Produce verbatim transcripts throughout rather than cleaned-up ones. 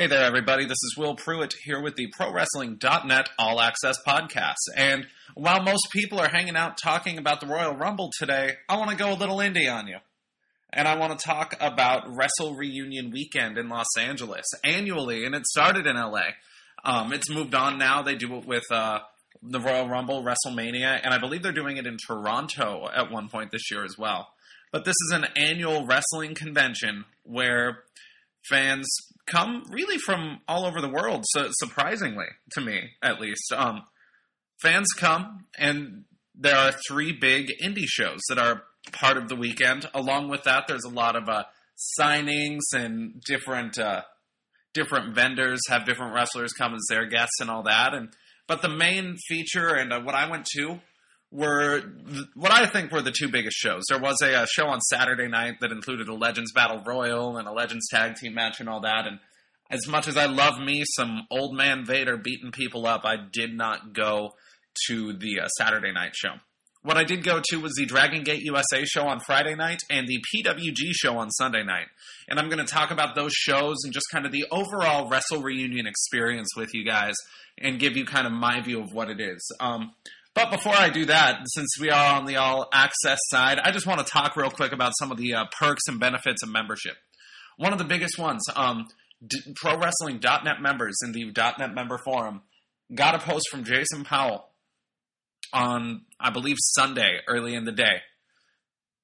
Hey there, everybody. This is Will Pruitt here with the Pro Wrestling dot net All Access Podcast. And while most people are hanging out talking about the Royal Rumble today, I want to go a little indie on you. And I want to talk about Wrestle Reunion Weekend in Los Angeles annually. And it started in L A. Um, it's moved on now. They do it with uh, the Royal Rumble, WrestleMania, and I believe they're doing it in Toronto at one point this year as well. But this is an annual wrestling convention where fans come really from all over the world, so surprisingly, to me at least. Um, fans come, and there are three big indie shows that are part of the weekend. Along with that, there's a lot of uh, signings, and different uh, different vendors have different wrestlers come as their guests and all that. And But the main feature, and uh, what I went to, were th- what I think were the two biggest shows. There was a, a show on Saturday night that included a Legends Battle Royal and a Legends Tag Team match and all that, and as much as I love me some old man Vader beating people up, I did not go to the uh, Saturday night show. What I did go to was the Dragon Gate U S A show on Friday night and the P W G show on Sunday night, and I'm going to talk about those shows and just kind of the overall Wrestle Reunion experience with you guys and give you kind of my view of what it is. Um... But before I do that, since we are on the all-access side, I just want to talk real quick about some of the uh, perks and benefits of membership. One of the biggest ones, um, D- Pro Wrestling dot net members in the .net member forum got a post from Jason Powell on, I believe, Sunday, early in the day,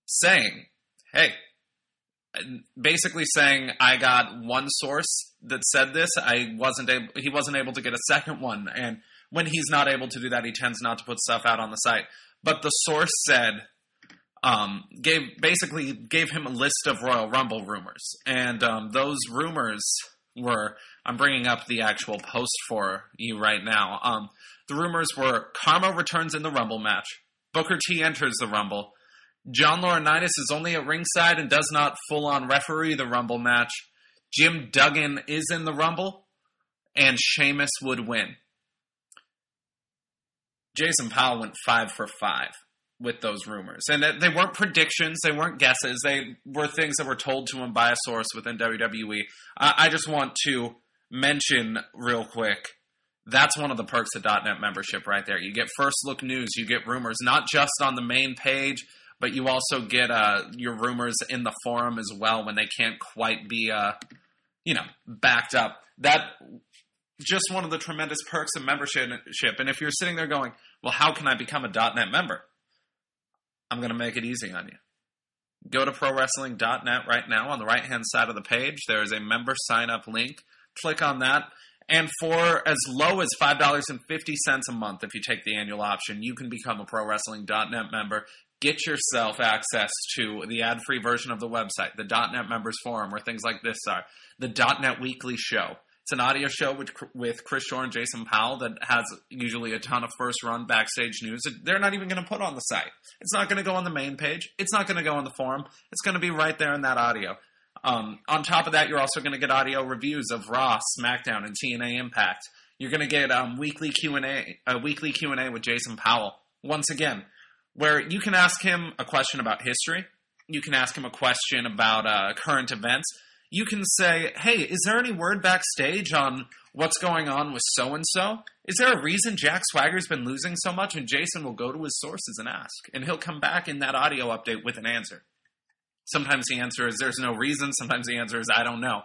saying, hey, basically saying, I got one source that said this. I wasn't able, he wasn't able to get a second one, and when he's not able to do that, he tends not to put stuff out on the site. But the source said, um, gave basically gave him a list of Royal Rumble rumors. And um, those rumors were, I'm bringing up the actual post for you right now. Um, the rumors were, Karma returns in the Rumble match. Booker T enters the Rumble. John Laurinaitis is only at ringside and does not full-on referee the Rumble match. Jim Duggan is in the Rumble. And Sheamus would win. Jason Powell went five for five with those rumors. And they weren't predictions. They weren't guesses. They were things that were told to him by a source within W W E. I just want to mention real quick, that's one of the perks of .net membership right there. You get first look news. You get rumors, not just on the main page, but you also get uh, your rumors in the forum as well when they can't quite be, uh, you know, backed up. That just one of the tremendous perks of membership. And if you're sitting there going, well, how can I become a .net member? I'm going to make it easy on you. Go to Pro Wrestling dot net right now. On the right-hand side of the page, there is a member sign-up link. Click on that. And for as low as five dollars and fifty cents a month, if you take the annual option, you can become a Pro Wrestling dot net member. Get yourself access to the ad-free version of the website, the .net members forum, where things like this are, the .net weekly show. It's an audio show with, with Chris Shore and Jason Powell that has usually a ton of first-run backstage news. They're not even going to put on the site. It's not going to go on the main page. It's not going to go on the forum. It's going to be right there in that audio. Um, on top of that, you're also going to get audio reviews of Raw, SmackDown, and T N A Impact. You're going to get um, weekly Q and A, a weekly Q and A with Jason Powell, once again, where you can ask him a question about history. You can ask him a question about uh, current events. You can say, hey, is there any word backstage on what's going on with so-and-so? Is there a reason Jack Swagger's been losing so much? And Jason will go to his sources and ask. And he'll come back in that audio update with an answer. Sometimes the answer is there's no reason. Sometimes the answer is I don't know.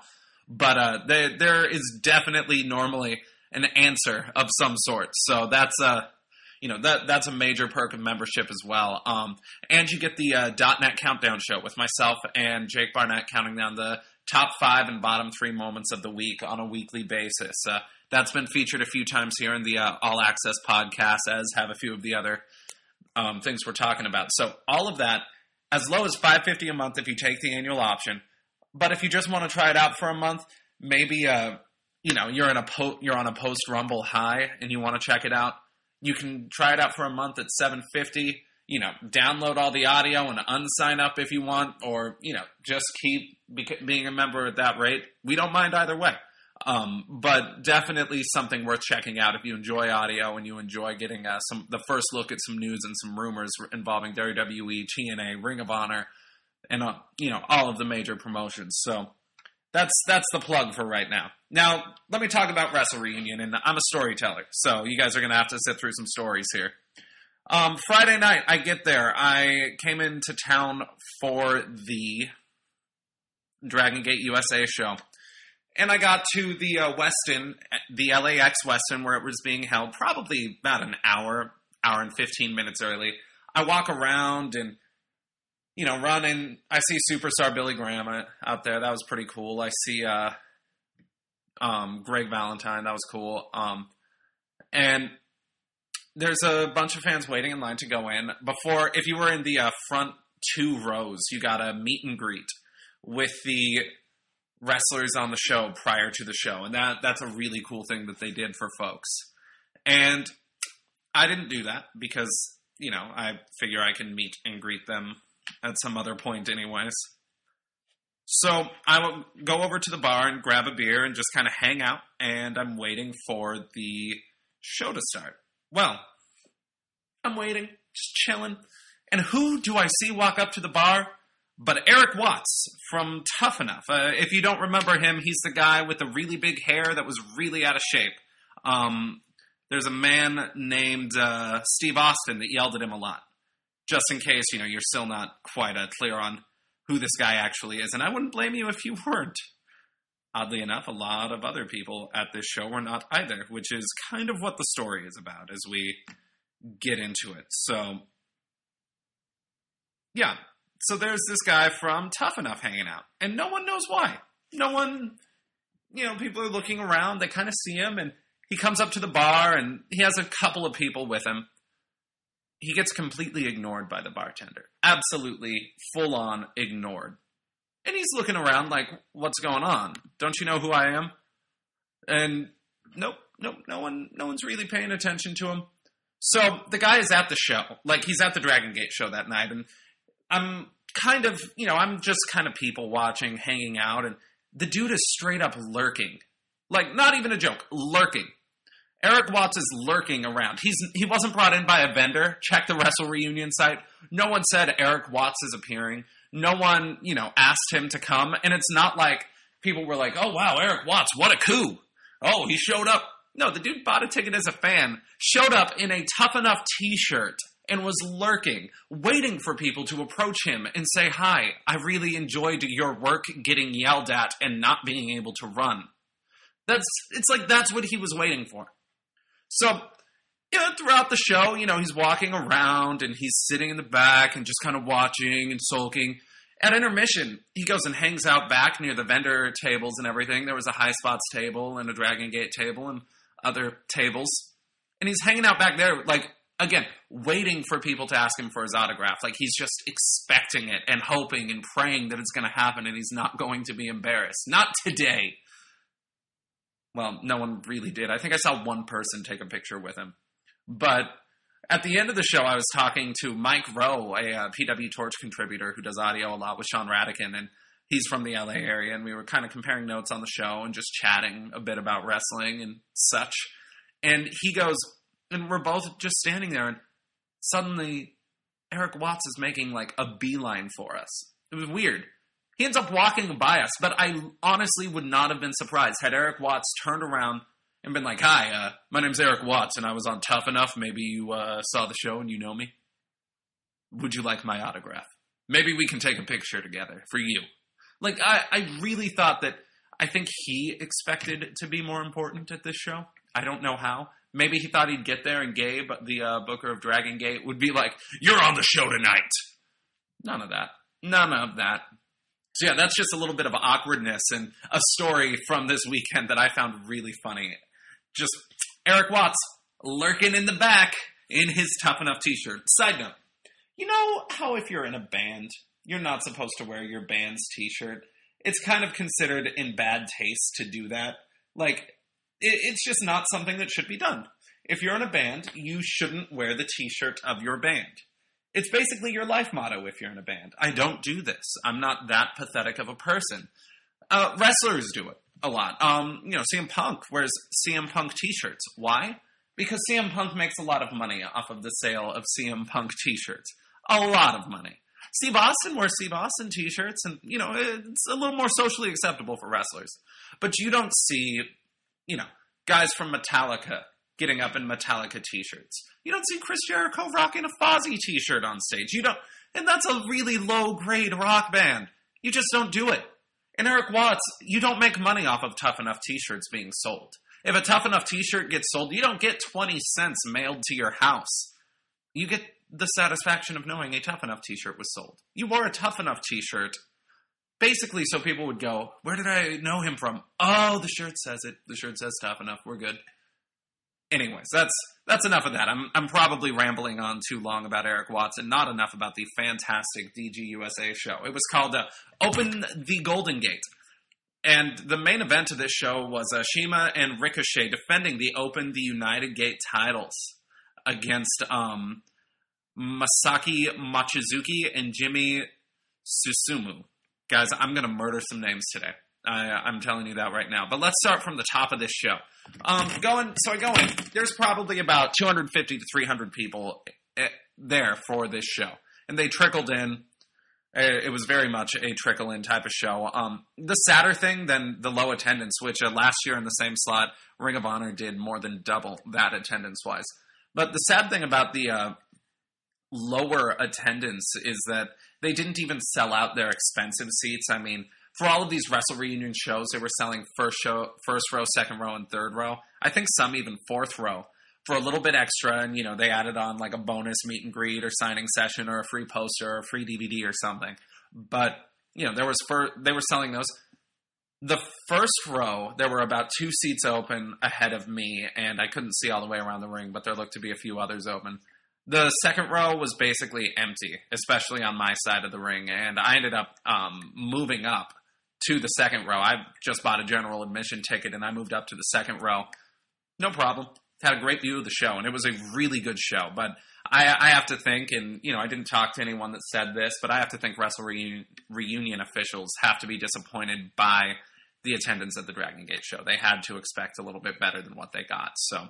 But uh, there, there is definitely normally an answer of some sort. So that's uh, you know, that that's a major perk of membership as well. Um, and you get the uh, .net Countdown Show with myself and Jake Barnett counting down the top five and bottom three moments of the week on a weekly basis. Uh, that's been featured a few times here in the uh, All Access podcast, as have a few of the other um, things we're talking about. So all of that, as low as five dollars and fifty cents a month if you take the annual option. But if you just want to try it out for a month, maybe uh, you know you're in a po- you're on a post Rumble high and you want to check it out. You can try it out for a month at seven dollars and fifty cents. You know, download all the audio and unsign up if you want, or, you know, just keep bec- being a member at that rate. We don't mind either way. Um, but definitely something worth checking out if you enjoy audio and you enjoy getting uh, some the first look at some news and some rumors involving W W E, T N A, Ring of Honor, and, uh, you know, all of the major promotions. So That's that's the plug for right now. Now, let me talk about Wrestle Reunion, and I'm a storyteller, so you guys are going to have to sit through some stories here. Um, Friday night, I get there. I came into town for the Dragon Gate U S A show, and I got to the uh, Westin, the L A X Westin, where it was being held probably about an hour, hour and fifteen minutes early. I walk around and, you know, run, and I see Superstar Billy Graham out there. That was pretty cool. I see uh, um, Greg Valentine. That was cool. Um, and... There's a bunch of fans waiting in line to go in. Before, if you were in the uh, front two rows, you got a meet and greet with the wrestlers on the show prior to the show. And that that's a really cool thing that they did for folks. And I didn't do that because, you know, I figure I can meet and greet them at some other point anyways. So I would go over to the bar and grab a beer and just kind of hang out. And I'm waiting for the show to start. Well, I'm waiting, just chilling, and who do I see walk up to the bar but Eric Watts from Tough Enough? Uh, if you don't remember him, he's the guy with the really big hair that was really out of shape. Um, there's a man named uh, Steve Austin that yelled at him a lot, just in case, you know, you're still not quite uh, clear on who this guy actually is, and I wouldn't blame you if you weren't. Oddly enough, a lot of other people at this show were not either, which is kind of what the story is about as we get into it. So, yeah. So there's this guy from Tough Enough hanging out, and no one knows why. No one, you know, people are looking around, they kind of see him, and he comes up to the bar, and he has a couple of people with him. He gets completely ignored by the bartender. Absolutely full-on ignored. And he's looking around like, what's going on? Don't you know who I am? And nope, nope, no one, no one's really paying attention to him. So the guy is at the show. Like, he's at the Dragon Gate show that night. And I'm kind of, you know, I'm just kind of people watching, hanging out. And the dude is straight up lurking. Like, not even a joke, lurking. Eric Watts is lurking around. He's He wasn't brought in by a vendor. Check the Wrestle Reunion site. No one said Eric Watts is appearing. No one, you know, asked him to come. And it's not like people were like, oh, wow, Eric Watts, what a coup. Oh, he showed up. No, the dude bought a ticket as a fan, showed up in a Tough Enough t-shirt, and was lurking, waiting for people to approach him and say, hi, I really enjoyed your work getting yelled at and not being able to run. That's, it's like that's what he was waiting for. So, you know, throughout the show, you know, he's walking around and he's sitting in the back and just kind of watching and sulking. At intermission, he goes and hangs out back near the vendor tables and everything. There was a High Spots table and a Dragon Gate table and other tables. And he's hanging out back there, like, again, waiting for people to ask him for his autograph. Like, he's just expecting it and hoping and praying that it's going to happen and he's not going to be embarrassed. Not today. Well, no one really did. I think I saw one person take a picture with him. But at the end of the show, I was talking to Mike Rowe, a uh, P W Torch contributor who does audio a lot with Sean Radican, and he's from the L A area, and we were kind of comparing notes on the show and just chatting a bit about wrestling and such. And he goes, and we're both just standing there, and suddenly Eric Watts is making like a beeline for us. It was weird. He ends up walking by us, but I honestly would not have been surprised had Eric Watts turned around and been like, hi, uh, my name's Eric Watts, and I was on Tough Enough. Maybe you uh, saw the show and you know me. Would you like my autograph? Maybe we can take a picture together for you. Like, I, I really thought that, I think he expected to be more important at this show. I don't know how. Maybe he thought he'd get there and Gabe, the uh, booker of Dragon Gate, would be like, you're on the show tonight. None of that. None of that. So yeah, that's just a little bit of awkwardness and a story from this weekend that I found really funny. Just Eric Watts lurking in the back in his Tough Enough t-shirt. Side note, you know how if you're in a band, you're not supposed to wear your band's t-shirt? It's kind of considered in bad taste to do that. Like, it, it's just not something that should be done. If you're in a band, you shouldn't wear the t-shirt of your band. It's basically your life motto if you're in a band. I don't do this. I'm not that pathetic of a person. Uh, wrestlers do it a lot. Um, you know, C M Punk wears C M Punk t-shirts. Why? Because C M Punk makes a lot of money off of the sale of C M Punk t-shirts. A lot of money. Steve Austin wears Steve Austin t-shirts, and, you know, it's a little more socially acceptable for wrestlers. But you don't see, you know, guys from Metallica getting up in Metallica t-shirts. You don't see Chris Jericho rocking a Fozzy t-shirt on stage. You don't, and that's a really low-grade rock band. You just don't do it. And Eric Watts, you don't make money off of Tough Enough t-shirts being sold. If a Tough Enough t-shirt gets sold, you don't get twenty cents mailed to your house. You get the satisfaction of knowing a Tough Enough t-shirt was sold. You wore a Tough Enough t-shirt basically so people would go, where did I know him from? Oh, the shirt says it. The shirt says Tough Enough. We're good. Anyways, that's that's enough of that. I'm I'm probably rambling on too long about Eric Watts and not enough about the fantastic D G U S A show. It was called uh, Open the Golden Gate. And the main event of this show was uh, CIMA and Ricochet defending the Open the United Gate titles against um, Masaaki Mochizuki and Jimmy Susumu. Guys, I'm going to murder some names today. I, I'm telling you that right now. But let's start from the top of this show. Um, going, so I go in. There's probably about two hundred fifty to three hundred people there for this show. And they trickled in. It was very much a trickle-in type of show. Um, the sadder thing than the low attendance, which uh, last year in the same slot, Ring of Honor did more than double that attendance-wise. But the sad thing about the uh, lower attendance is that they didn't even sell out their expensive seats. I mean, for all of these Wrestle Reunion shows, they were selling first show, first row, second row, and third row. I think some even fourth row for a little bit extra, and, you know, they added on like a bonus meet and greet or signing session or a free poster or a free D V D or something. But, you know, there was fir- they were selling those. The first row, there were about two seats open ahead of me, and I couldn't see all the way around the ring, but there looked to be a few others open. The second row was basically empty, especially on my side of the ring, and I ended up um, moving up to the second row. I just bought a general admission ticket, and I moved up to the second row. No problem. Had a great view of the show, and it was a really good show. But I, I have to think, and, you know, I didn't talk to anyone that said this, but I have to think Wrestle Reunion, Reunion officials have to be disappointed by the attendance at the Dragon Gate show. They had to expect a little bit better than what they got. So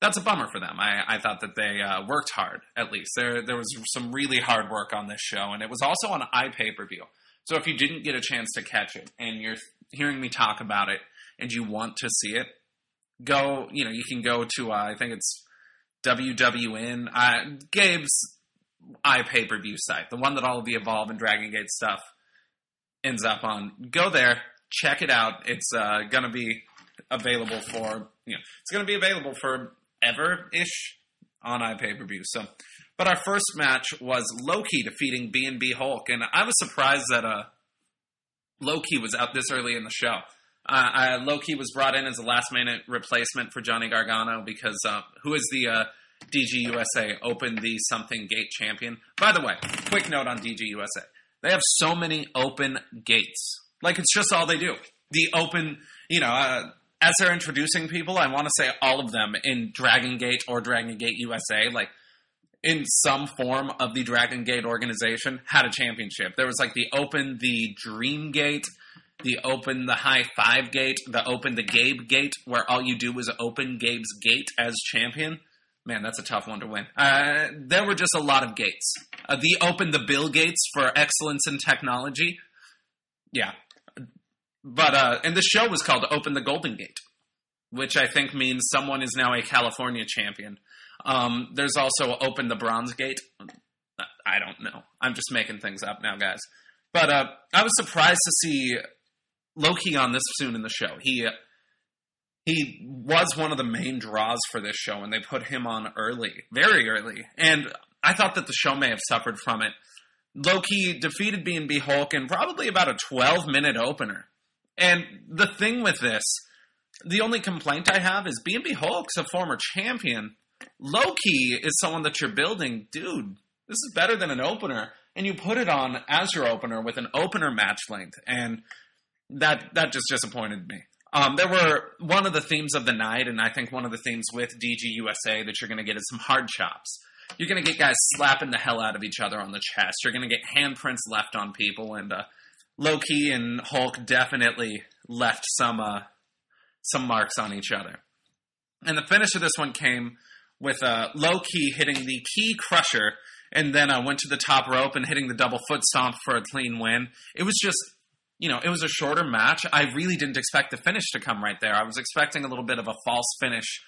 that's a bummer for them. I, I thought that they uh, worked hard, at least. There, there was some really hard work on this show, and it was also on iPay-per-view. So if you didn't get a chance to catch it, and you're hearing me talk about it, and you want to see it, go, you know, you can go to, uh, I think it's W W N, uh, Gabe's iPay-per-view site, the one that all of the Evolve and Dragon Gate stuff ends up on. Go there, check it out. It's uh, going to be available for, you know, it's going to be available for ever-ish on iPay-per-view. So, but our first match was Low Ki defeating B X B Hulk, and I was surprised that uh, Low Ki was out this early in the show. Uh, I, Low Ki was brought in as a last-minute replacement for Johnny Gargano because uh, who is the uh, D G U S A Open the Something Gate champion? By the way, quick note on D G U S A. They have so many open gates. Like, it's just all they do. The open, you know, uh, as they're introducing people, I want to say all of them in Dragon Gate or Dragon Gate U S A, like, in some form of the Dragon Gate organization, had a championship. There was, like, the Open the Dream Gate, the Open the High Five Gate, the Open the Gabe Gate, where all you do is open Gabe's gate as champion. Man, that's a tough one to win. Uh, there were just a lot of gates. Uh, the Open the Bill Gates for excellence in technology. Yeah. But, uh, and the show was called Open the Golden Gate, which I think means someone is now a California champion. Um, there's also Open the Bronze Gate. I don't know. I'm just making things up now, guys. But uh, I was surprised to see Low Ki on this soon in the show. He uh, he was one of the main draws for this show, and they put him on early, very early. And I thought that the show may have suffered from it. Low Ki defeated B X B Hulk in probably about a twelve-minute opener. And the thing with this, the only complaint I have is B X B Hulk's a former champion. Low Ki is someone that you're building. Dude, this is better than an opener. And you put it on as your opener with an opener match length. And That that just disappointed me. Um, there were one of the themes of the night, and I think one of the themes with D G U S A that you're going to get is some hard chops. You're going to get guys slapping the hell out of each other on the chest. You're going to get handprints left on people, and uh, Low Ki and Hulk definitely left some uh, some marks on each other. And the finish of this one came with uh, Low Ki hitting the Ki Crusher and then I went to the top rope and hitting the double foot stomp for a clean win. It was just, you know, it was a shorter match. I really didn't expect the finish to come right there. I was expecting a little bit of a false finish.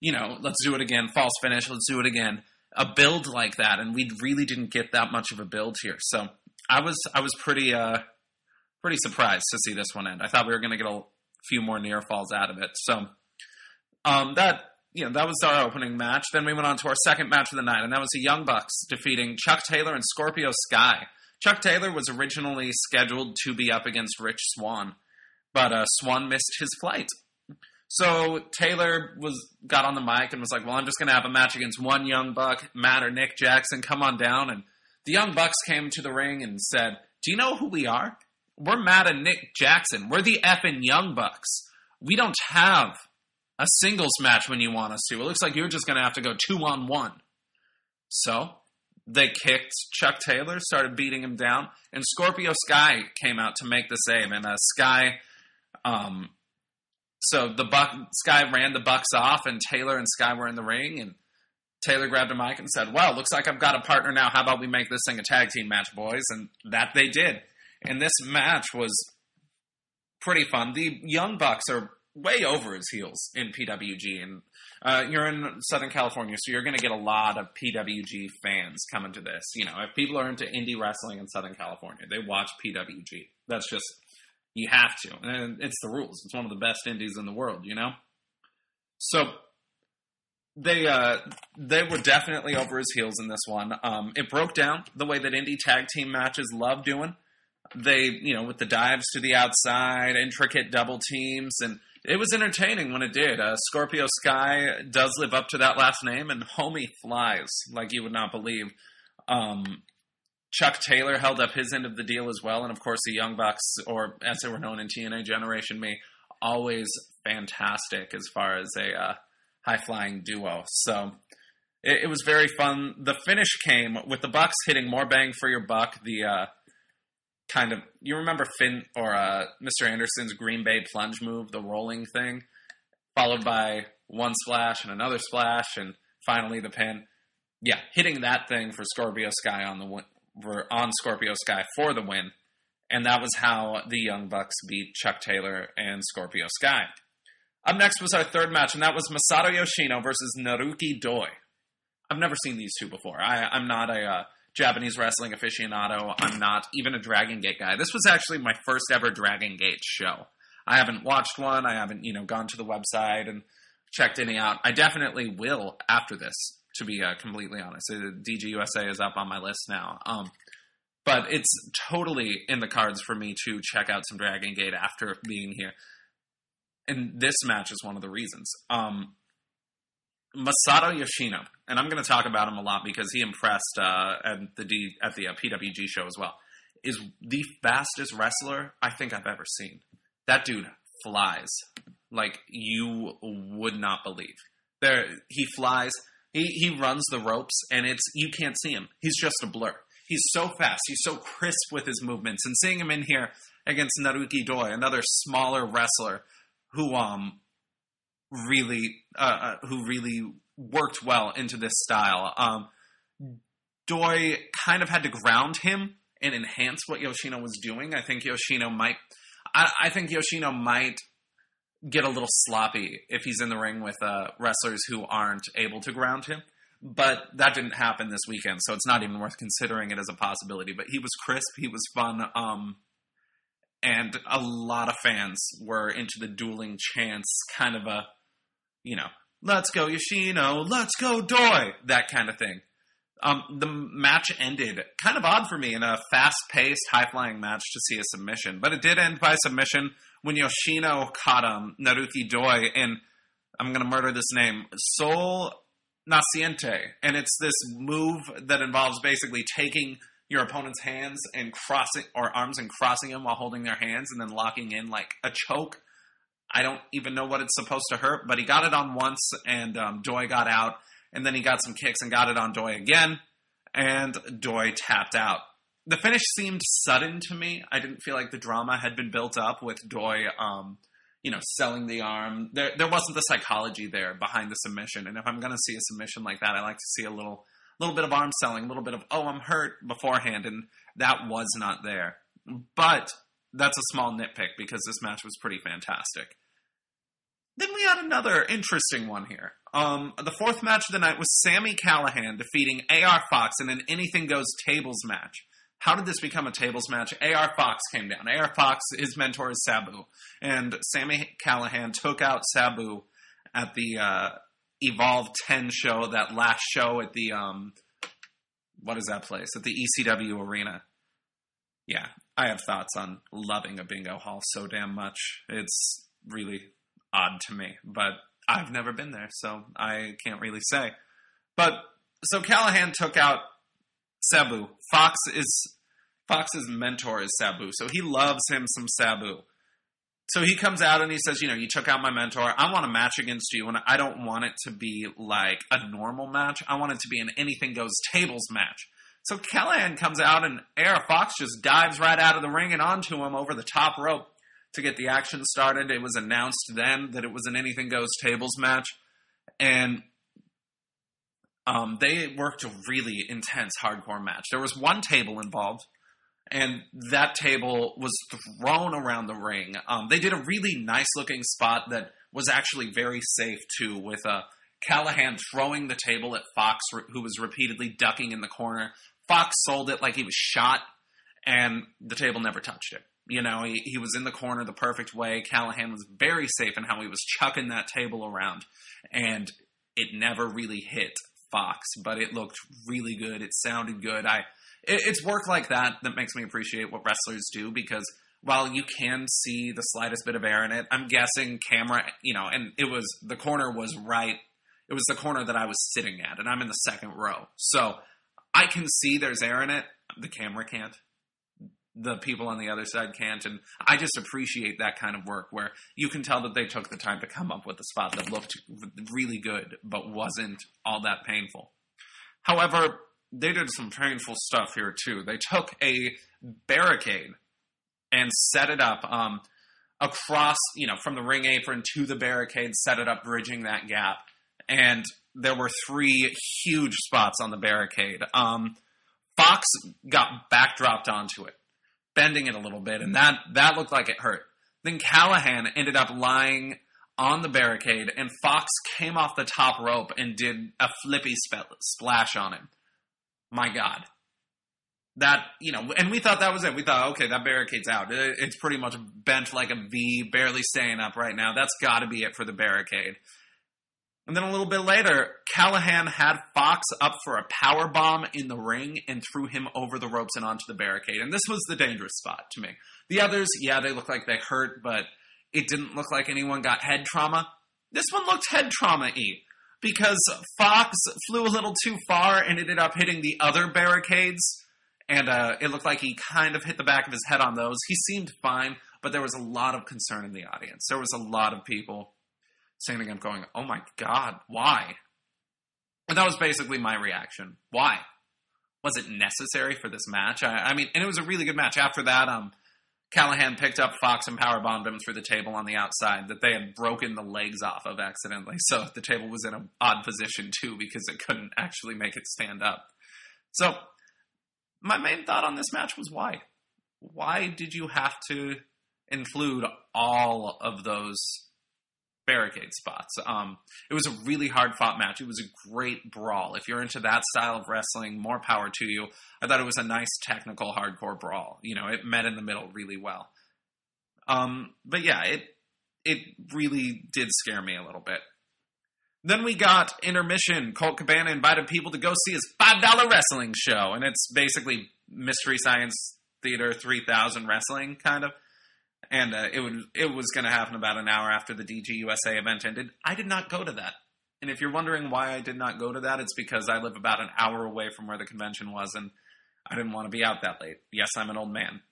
You know, let's do it again, false finish, let's do it again. A build like that, and we really didn't get that much of a build here. So I was I was pretty uh, pretty surprised to see this one end. I thought we were going to get a few more near falls out of it. So um, that you know that was our opening match. Then we went on to our second match of the night, and that was the Young Bucks defeating Chuck Taylor and Scorpio Sky. Chuck Taylor was originally scheduled to be up against Rich Swann, but uh, Swann missed his flight. So Taylor was got on the mic and was like, well, I'm just going to have a match against one Young Buck, Matt or Nick Jackson, come on down. And the Young Bucks came to the ring and said, do you know who we are? We're Matt and Nick Jackson. We're the effing Young Bucks. We don't have a singles match when you want us to. It looks like you're just going to have to go two on one. So they kicked Chuck Taylor, started beating him down, and Scorpio Sky came out to make the save. And uh, Sky... Um, So the Buck, Sky ran the Bucks off, and Taylor and Sky were in the ring, and Taylor grabbed a mic and said, well, looks like I've got a partner now. How about we make this thing a tag team match, boys? And that they did. And this match was pretty fun. The Young Bucks are way over his heels in P W G, and uh, you're in Southern California, so you're going to get a lot of P W G fans coming to this. You know, if people are into indie wrestling in Southern California, they watch P W G. That's just... You have to. And it's the rules. It's one of the best indies in the world, you know? So they uh, they were definitely over his heels in this one. Um, it broke down the way that indie tag team matches love doing. They, you know, with the dives to the outside, intricate double teams, and it was entertaining when it did. Uh, Scorpio Sky does live up to that last name, and homie flies like you would not believe. Um Chuck Taylor held up his end of the deal as well. And, of course, the Young Bucks, or as they were known in T N A Generation Me, always fantastic as far as a uh, high-flying duo. So it, it was very fun. The finish came with the Bucks hitting more bang for your buck. The uh, kind of – you remember Finn or uh, Mister Anderson's Green Bay plunge move, the rolling thing, followed by one splash and another splash and finally the pin. Yeah, hitting that thing for Scorpio Sky on the win- were on Scorpio Sky for the win, and that was how the Young Bucks beat Chuck Taylor and Scorpio Sky. Up next was our third match, and that was Masato Yoshino versus Naruki Doi. I've never seen these two before. I, I'm not a uh, Japanese wrestling aficionado. I'm not even a Dragon Gate guy. This was actually my first ever Dragon Gate show. I haven't watched one. I haven't, you know, gone to the website and checked any out. I definitely will after this. To be uh, completely honest, D G U S A is up on my list now. Um, but it's totally in the cards for me to check out some Dragon Gate after being here. And this match is one of the reasons. Um, Masato Yoshino, and I'm going to talk about him a lot because he impressed uh, at the, D, at the uh, P W G show as well, is the fastest wrestler I think I've ever seen. That dude flies like you would not believe. There, he flies... He he runs the ropes, and it's you can't see him. He's just a blur. He's so fast. He's so crisp with his movements. And seeing him in here against Naruki Doi, another smaller wrestler who um really uh, who really worked well into this style. Um, Doi kind of had to ground him and enhance what Yoshino was doing. I think Yoshino might. I, I think Yoshino might. get a little sloppy if he's in the ring with uh, wrestlers who aren't able to ground him. But that didn't happen this weekend, so it's not even worth considering it as a possibility. But he was crisp, he was fun, um, and a lot of fans were into the dueling chants, kind of a, you know, let's go Yoshino, let's go Doi, that kind of thing. Um, the match ended kind of odd for me in a fast-paced, high-flying match to see a submission. But it did end by submission when Yoshino caught um, Naruki Doi in, I'm going to murder this name, Sol Naciente. And it's this move that involves basically taking your opponent's hands and crossing, or arms and crossing them while holding their hands and then locking in like a choke. I don't even know what it's supposed to hurt, but he got it on once and um, Doi got out. And then he got some kicks and got it on Doi again, and Doi tapped out. The finish seemed sudden to me. I didn't feel like the drama had been built up with Doi, um, you know, selling the arm. There there wasn't the psychology there behind the submission, and if I'm going to see a submission like that, I like to see a little little bit of arm selling, a little bit of, oh, I'm hurt beforehand, and that was not there. But that's a small nitpick because this match was pretty fantastic. Then we had another interesting one here. Um, the fourth match of the night was Sami Callihan defeating A R. Fox in an Anything Goes Tables match. How did this become a tables match? A R. Fox came down. A R. Fox, his mentor is Sabu. And Sami Callihan took out Sabu at the uh, Evolve ten show, that last show at the, um, what is that place? At the E C W Arena. Yeah, I have thoughts on loving a bingo hall so damn much. It's really odd to me, but I've never been there, so I can't really say. But so Callihan took out Sabu. Fox is Fox's mentor is Sabu, so he loves him some Sabu. So he comes out and he says, you know, you took out my mentor. I want a match against you, and I don't want it to be like a normal match. I want it to be an Anything Goes Tables match. So Callihan comes out, and A R. Fox just dives right out of the ring and onto him over the top rope to get the action started. It was announced then that it was an Anything Goes Tables match. And um, they worked a really intense hardcore match. There was one table involved, and that table was thrown around the ring. Um, they did a really nice-looking spot that was actually very safe, too, with uh, Callihan throwing the table at Fox, who was repeatedly ducking in the corner. Fox sold it like he was shot, and the table never touched it. You know, he, he was in the corner the perfect way. Callihan was very safe in how he was chucking that table around. And it never really hit Fox, but it looked really good. It sounded good. I it, It's work like that that makes me appreciate what wrestlers do, because while you can see the slightest bit of air in it, I'm guessing camera, you know, and it was, the corner was right. It was the corner that I was sitting at, and I'm in the second row. So I can see there's air in it. The camera can't. The people on the other side can't, and I just appreciate that kind of work where you can tell that they took the time to come up with a spot that looked really good but wasn't all that painful. However, they did some painful stuff here, too. They took a barricade and set it up um, across, you know, from the ring apron to the barricade, set it up, bridging that gap, and there were three huge spots on the barricade. Um, Fox got backdropped onto it, bending it a little bit, and that, that looked like it hurt. Then Callihan ended up lying on the barricade, and Fox came off the top rope and did a flippy sp- splash on him. My God. That, you know, and we thought that was it. We thought, okay, that barricade's out. It, it's pretty much bent like a V, barely staying up right now. That's got to be it for the barricade. And then a little bit later, Callihan had Fox up for a powerbomb in the ring and threw him over the ropes and onto the barricade. And this was the dangerous spot to me. The others, yeah, they looked like they hurt, but it didn't look like anyone got head trauma. This one looked head trauma-y because Fox flew a little too far and ended up hitting the other barricades. And uh, it looked like he kind of hit the back of his head on those. He seemed fine, but there was a lot of concern in the audience. There was a lot of people standing up going, oh my God, why? And that was basically my reaction. Why? Was it necessary for this match? I, I mean, and it was a really good match. After that, um, Callihan picked up Fox and powerbombed him through the table on the outside that they had broken the legs off of accidentally. So the table was in an odd position too because it couldn't actually make it stand up. So my main thought on this match was why? Why did you have to include all of those barricade spots? Um, it was a really hard-fought match. It was a great brawl. If you're into that style of wrestling, more power to you. I thought it was a nice technical hardcore brawl. You know, it met in the middle really well. Um, but yeah, it it really did scare me a little bit. Then we got intermission. Colt Cabana invited people to go see his five dollar wrestling show, and it's basically Mystery Science Theater three thousand wrestling, kind of. And uh, it would, it was going to happen about an hour after the D G U S A event ended. I did not go to that. And if you're wondering why I did not go to that, it's because I live about an hour away from where the convention was, and I didn't want to be out that late. Yes, I'm an old man.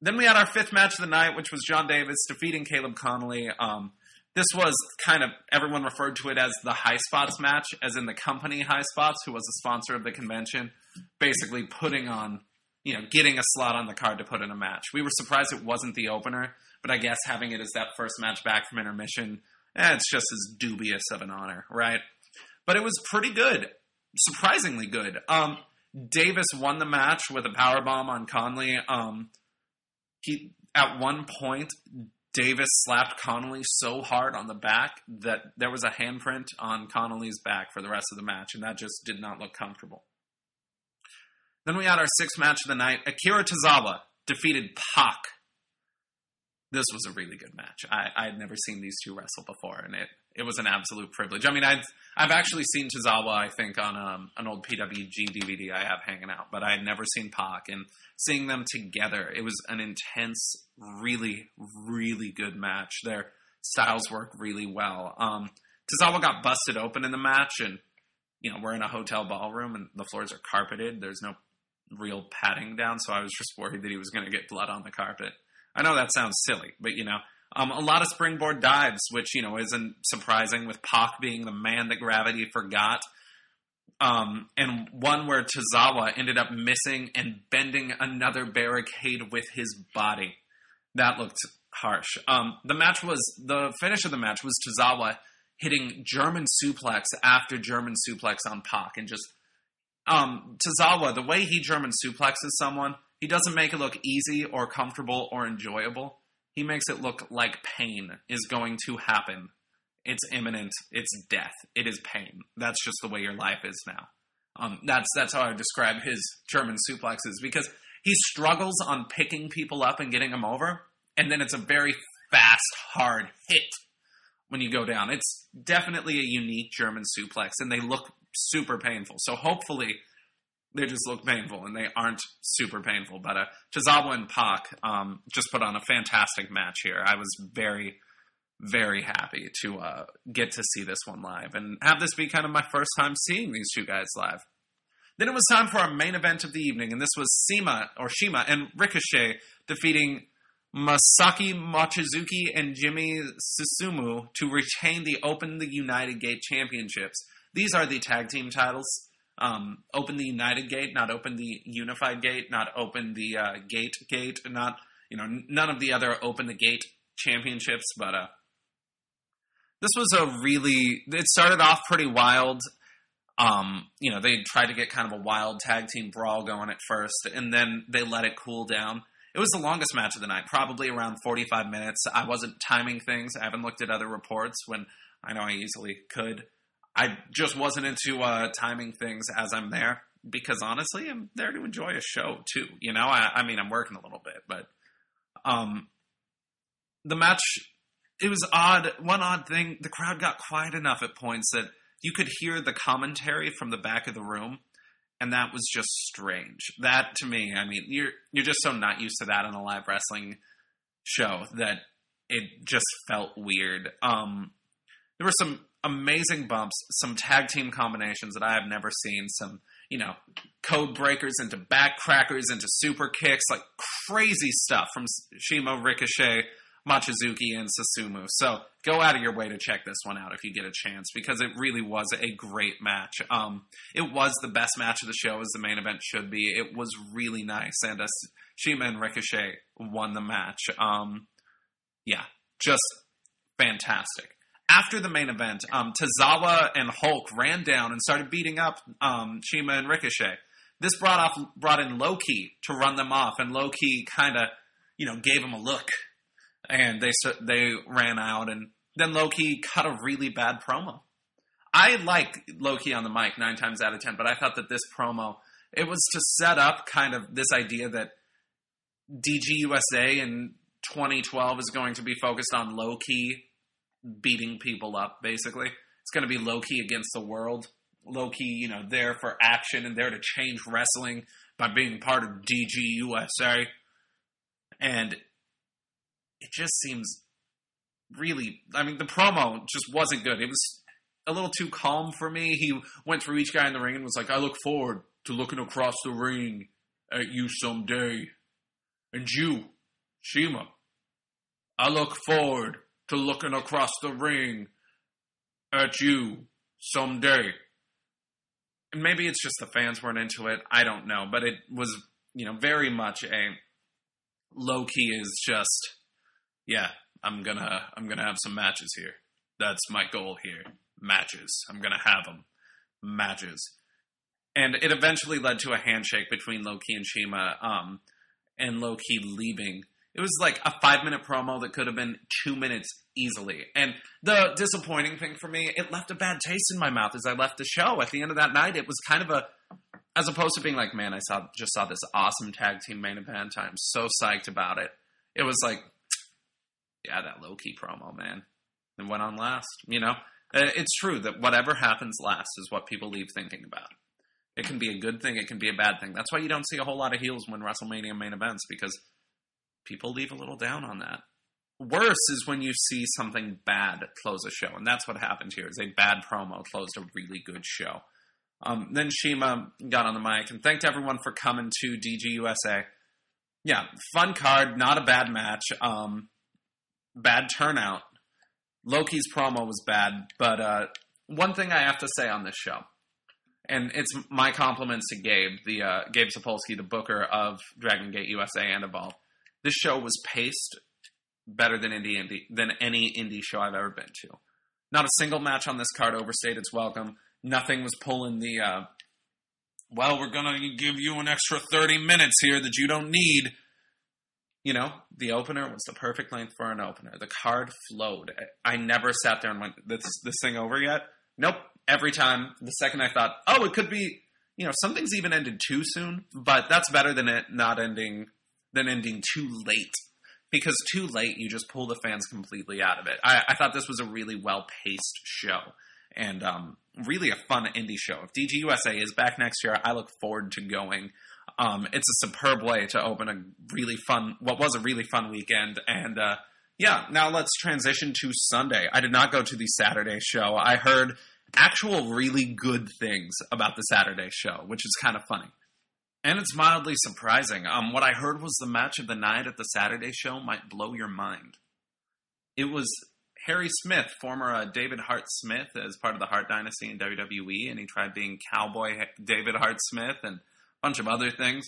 Then we had our fifth match of the night, which was John Davis defeating Caleb Connolly. Um, this was kind of, everyone referred to it as the High Spots match, as in the company High Spots, who was a sponsor of the convention, basically putting on, you know, getting a slot on the card to put in a match. We were surprised it wasn't the opener, but I guess having it as that first match back from intermission, eh, it's just as dubious of an honor, right? But it was pretty good. surprisingly good. Um, Davis won the match with a powerbomb on Conley. Um, he at one point, Davis slapped Conley so hard on the back that there was a handprint on Conley's back for the rest of the match, and that just did not look comfortable. Then we had our sixth match of the night. Akira Tozawa defeated Pac. This was a really good match. I, I had never seen these two wrestle before, and it, it was an absolute privilege. I mean, I've, I've actually seen Tozawa, I think, on um, an old P W G D V D I have hanging out, but I had never seen Pac, and seeing them together, it was an intense, really, really good match. Their styles work really well. Um, Tozawa got busted open in the match, and, you know, we're in a hotel ballroom, and the floors are carpeted. There's no real padding down, so I was just worried that he was going to get blood on the carpet. I know that sounds silly, but, you know, um, a lot of springboard dives, which, you know, isn't surprising with Pac being the man that gravity forgot. Um, and one where Tozawa ended up missing and bending another barricade with his body. That looked harsh. Um, the match was, the finish of the match was Tozawa hitting German suplex after German suplex on Pac. And just, um, Tozawa, the way he German suplexes someone, he doesn't make it look easy or comfortable or enjoyable. He makes it look like pain is going to happen. It's imminent. It's death. It is pain. That's just the way your life is now. Um, that's that's how I describe his German suplexes, because he struggles on picking people up and getting them over, and then it's a very fast, hard hit when you go down. It's definitely a unique German suplex, and they look super painful. So hopefully they just look painful, and they aren't super painful. But uh, Tozawa and Pac um, just put on a fantastic match here. I was very, very happy to uh, get to see this one live and have this be kind of my first time seeing these two guys live. Then it was time for our main event of the evening, and this was CIMA, or CIMA and Ricochet defeating Masaaki Mochizuki and Jimmy Susumu to retain the Open the United Gate Championships. These are the tag team titles. Um, open the United Gate, not open the Unified Gate, not open the uh, Gate Gate, not, you know, none of the other Open the Gate championships, but uh, this was a really, it started off pretty wild. Um, you know, they tried to get kind of a wild tag team brawl going at first, and then they let it cool down. It was the longest match of the night, probably around forty-five minutes. I wasn't timing things. I haven't looked at other reports when I know I easily could. I just wasn't into uh, timing things as I'm there, because honestly, I'm there to enjoy a show too. You know, I, I mean, I'm working a little bit, but um, the match, it was odd. One odd thing, the crowd got quiet enough at points that you could hear the commentary from the back of the room, and that was just strange. That to me, I mean, you're you're just so not used to that in a live wrestling show that it just felt weird. Um, there were some amazing bumps, some tag team combinations that I have never seen, some, you know, code breakers into backcrackers into super kicks, like crazy stuff from CIMA, Ricochet, Mochizuki, and Susumu. So go out of your way to check this one out if you get a chance, because it really was a great match. Um, it was the best match of the show, as the main event should be. It was really nice, and uh, CIMA and Ricochet won the match. Um, yeah, just fantastic. After the main event, um, Tozawa and Hulk ran down and started beating up um, CIMA and Ricochet. This brought off brought in Low Ki to run them off, and Low Ki kind of, you know, gave him a look, and they they ran out, and then Low Ki cut a really bad promo. I like Low Ki on the mic nine times out of ten, but I thought that this promo, it was to set up kind of this idea that D G U S A in twenty twelve is going to be focused on Low Ki beating people up, basically. It's going to be Low Ki against the world. Low Ki, you know, there for action and there to change wrestling by being part of D G U S A. And it just seems really, I mean, the promo just wasn't good. It was a little too calm for me. He went through each guy in the ring and was like, I look forward to looking across the ring at you someday. And you, CIMA, I look forward to looking across the ring at you someday. And maybe it's just the fans weren't into it. I don't know. But it was, you know, very much a Low Ki is just, yeah, I'm gonna, I'm gonna have some matches here. That's my goal here. Matches. I'm gonna have them. Matches. And it eventually led to a handshake between Low Ki and CIMA, um, and Low Ki leaving. It was like a five-minute promo that could have been two minutes easily. And the disappointing thing for me, it left a bad taste in my mouth as I left the show. At the end of that night, it was kind of a... As opposed to being like, man, I saw just saw this awesome tag team main event. I'm so psyched about it. It was like, yeah, that Low Ki promo, man. And went on last, you know? It's true that whatever happens last is what people leave thinking about. It can be a good thing. It can be a bad thing. That's why you don't see a whole lot of heels win WrestleMania main events, because people leave a little down on that. Worse is when you see something bad close a show, and that's what happened here, is a bad promo closed a really good show. Um, then CIMA got on the mic and thanked everyone for coming to D G U S A. Yeah, fun card, not a bad match. Um, bad turnout. Low Ki's promo was bad, but uh, one thing I have to say on this show, and it's my compliments to Gabe, the uh, Gabe Sapolsky, the booker of Dragon Gate U S A and Evolve. This show was paced better than indie, indie than any indie show I've ever been to. Not a single match on this card overstayed its welcome. Nothing was pulling the, uh, well, we're going to give you an extra thirty minutes here that you don't need. You know, the opener was the perfect length for an opener. The card flowed. I never sat there and went, this, this thing over yet? Nope. Every time, the second I thought, oh, it could be, you know, something's even ended too soon. But that's better than it not ending, than ending too late. Because too late, you just pull the fans completely out of it. I, I thought this was a really well-paced show. And um, really a fun indie show. If D G U S A is back next year, I look forward to going. Um, it's a superb way to open a really fun, what was a really fun weekend. And uh, yeah, now let's transition to Sunday. I did not go to the Saturday show. I heard actual really good things about the Saturday show, which is kind of funny. And it's mildly surprising. Um, what I heard was the match of the night at the Saturday show might blow your mind. It was... Harry Smith, former uh, David Hart Smith, as part of the Hart Dynasty in W W E, and he tried being Cowboy David Hart Smith and a bunch of other things,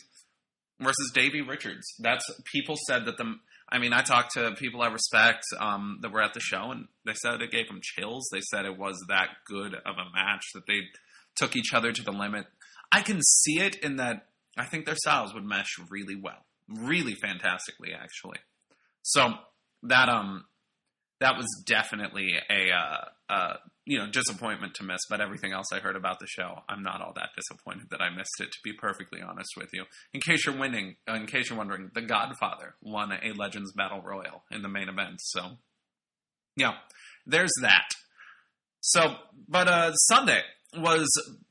versus Davey Richards. That's, people said that the, I mean, I talked to people I respect um, that were at the show, and they said it gave them chills. They said it was that good of a match, that they took each other to the limit. I can see it in that I think their styles would mesh really well. Really fantastically, actually. So, that, um... that was definitely a, uh, uh, you know, disappointment to miss, but everything else I heard about the show, I'm not all that disappointed that I missed it, to be perfectly honest with you. In case you're winning, uh, in case you're wondering, The Godfather won a Legends Battle Royal in the main event, so, yeah, there's that. So, but, uh, Sunday was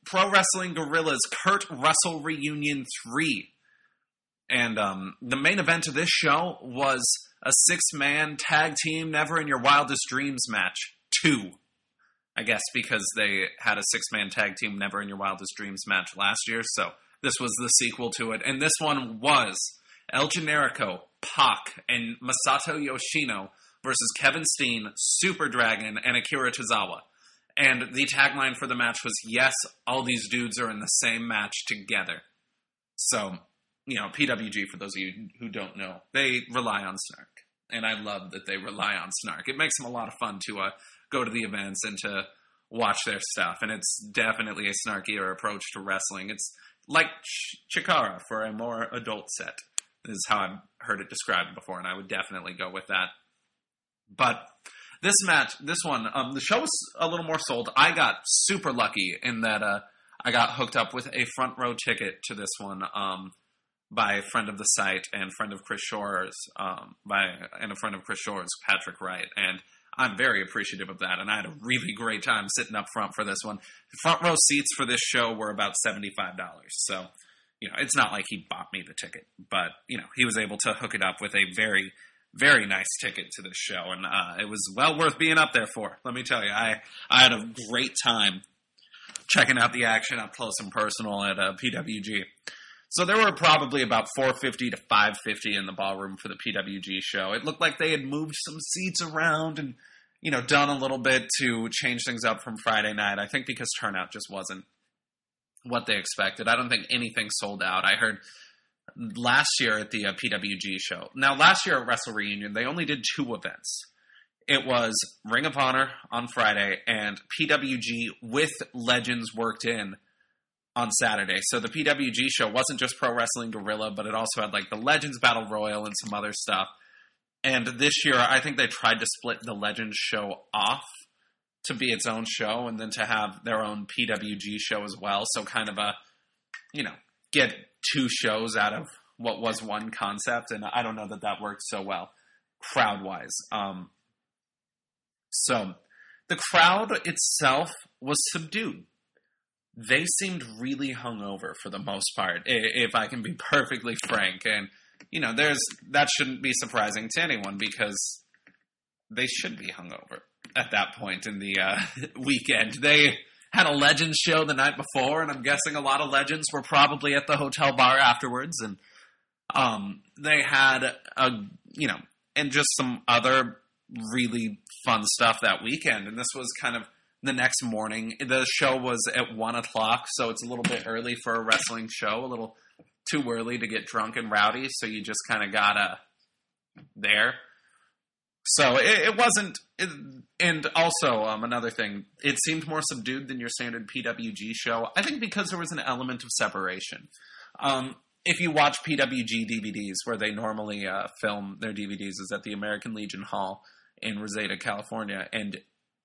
Pro Wrestling Guerrilla's Kurt Russell Reunion three, and, um, the main event of this show was... a six-man tag team Never in Your Wildest Dreams match. Two. I guess because they had a six-man tag team Never in Your Wildest Dreams match last year, so this was the sequel to it. And this one was El Generico, Pac, and Masato Yoshino versus Kevin Steen, Super Dragon, and Akira Tozawa. And the tagline for the match was, yes, all these dudes are in the same match together. So... you know, P W G, for those of you who don't know, they rely on Snark. And I love that they rely on Snark. It makes them a lot of fun to uh, go to the events and to watch their stuff. And it's definitely a snarkier approach to wrestling. It's like Ch- Chikara for a more adult set, is how I've heard it described before. And I would definitely go with that. But this match, this one, um, the show was a little more sold. I got super lucky in that uh, I got hooked up with a front row ticket to this one. Um... by a friend of the site and friend of Chris Shore's, um, by and a friend of Chris Shore's, Patrick Wright. And I'm very appreciative of that. And I had a really great time sitting up front for this one. Front row seats for this show were about seventy-five dollars. So, you know, it's not like he bought me the ticket, but you know, he was able to hook it up with a very, very nice ticket to this show. And, uh, it was well worth being up there for, let me tell you, I, I had a great time checking out the action up close and personal at uh, P W G. So there were probably about four fifty to five fifty in the ballroom for the P W G show. It looked like they had moved some seats around and, you know, done a little bit to change things up from Friday night. I think because turnout just wasn't what they expected. I don't think anything sold out. I heard last year at the uh, P W G show. Now, last year at Wrestle Reunion, they only did two events. It was Ring of Honor on Friday and P W G with Legends worked in on Saturday. So the P W G show wasn't just Pro Wrestling Guerrilla, but it also had like the Legends Battle Royal and some other stuff. And this year, I think they tried to split the Legends show off to be its own show and then to have their own P W G show as well. So kind of a, you know, get two shows out of what was one concept. And I don't know that that worked so well crowd-wise. Um, so the crowd itself was subdued. They seemed really hungover for the most part, if I can be perfectly frank. And, you know, there's that shouldn't be surprising to anyone because they should be hungover at that point in the uh, weekend. They had a Legends show the night before, and I'm guessing a lot of Legends were probably at the hotel bar afterwards. And um, they had, a you know, and just some other really fun stuff that weekend. And this was kind of the next morning. The show was at one o'clock, so it's a little bit early for a wrestling show, a little too early to get drunk and rowdy, so you just kind of gotta there. So it, it wasn't, it, and also um, another thing, it seemed more subdued than your standard P W G show. I think because there was an element of separation. Um, if you watch P W G D V Ds, where they normally uh, film their D V Ds, is at the American Legion Hall in Rosetta, California, and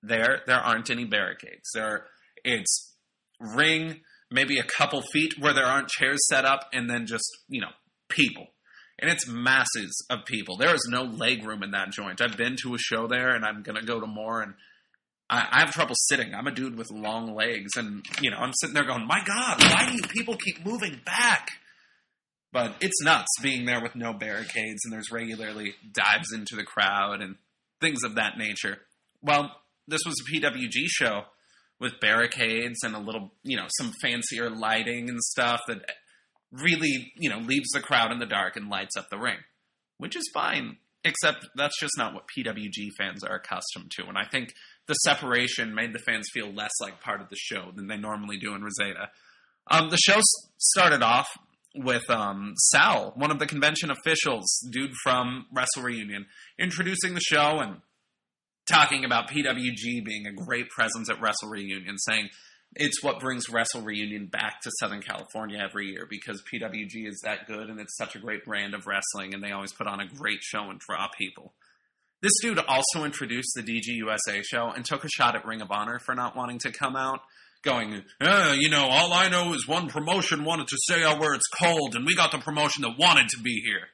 there there aren't any barricades. There, it's ring, maybe a couple feet where there aren't chairs set up, and then just, you know, people. And it's masses of people. There is no leg room in that joint. I've been to a show there, and I'm going to go to more, and I, I have trouble sitting. I'm a dude with long legs, and, you know, I'm sitting there going, my God, why do you people keep moving back? But it's nuts being there with no barricades, and there's regularly dives into the crowd and things of that nature. Well, this was a P W G show with barricades and a little, you know, some fancier lighting and stuff that really, you know, leaves the crowd in the dark and lights up the ring, which is fine, except that's just not what P W G fans are accustomed to. And I think the separation made the fans feel less like part of the show than they normally do in Reseda. Um, the show started off with um, Sal, one of the convention officials, dude from Wrestle Reunion, introducing the show and talking about P W G being a great presence at Wrestle Reunion, saying it's what brings Wrestle Reunion back to Southern California every year because P W G is that good and it's such a great brand of wrestling and they always put on a great show and draw people. This dude also introduced the D G U S A show and took a shot at Ring of Honor for not wanting to come out, going, eh, you know, all I know is one promotion wanted to say out where it's cold and we got the promotion that wanted to be here.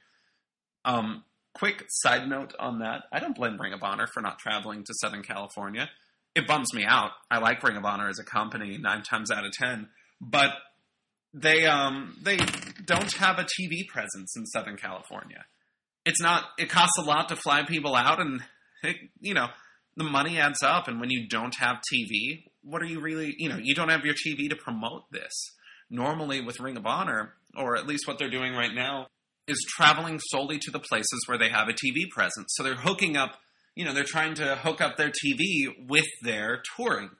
Um... Quick side note on that. I don't blame Ring of Honor for not traveling to Southern California. It bums me out. I like Ring of Honor as a company nine times out of ten. But they um, they don't have a T V presence in Southern California. It's not. It costs a lot to fly people out, and it, you know, the money adds up. And when you don't have T V, what are you really? You know, you don't have your T V to promote this. Normally, with Ring of Honor, or at least what they're doing right now, is traveling solely to the places where they have a T V presence. So they're hooking up, you know, they're trying to hook up their T V with their touring.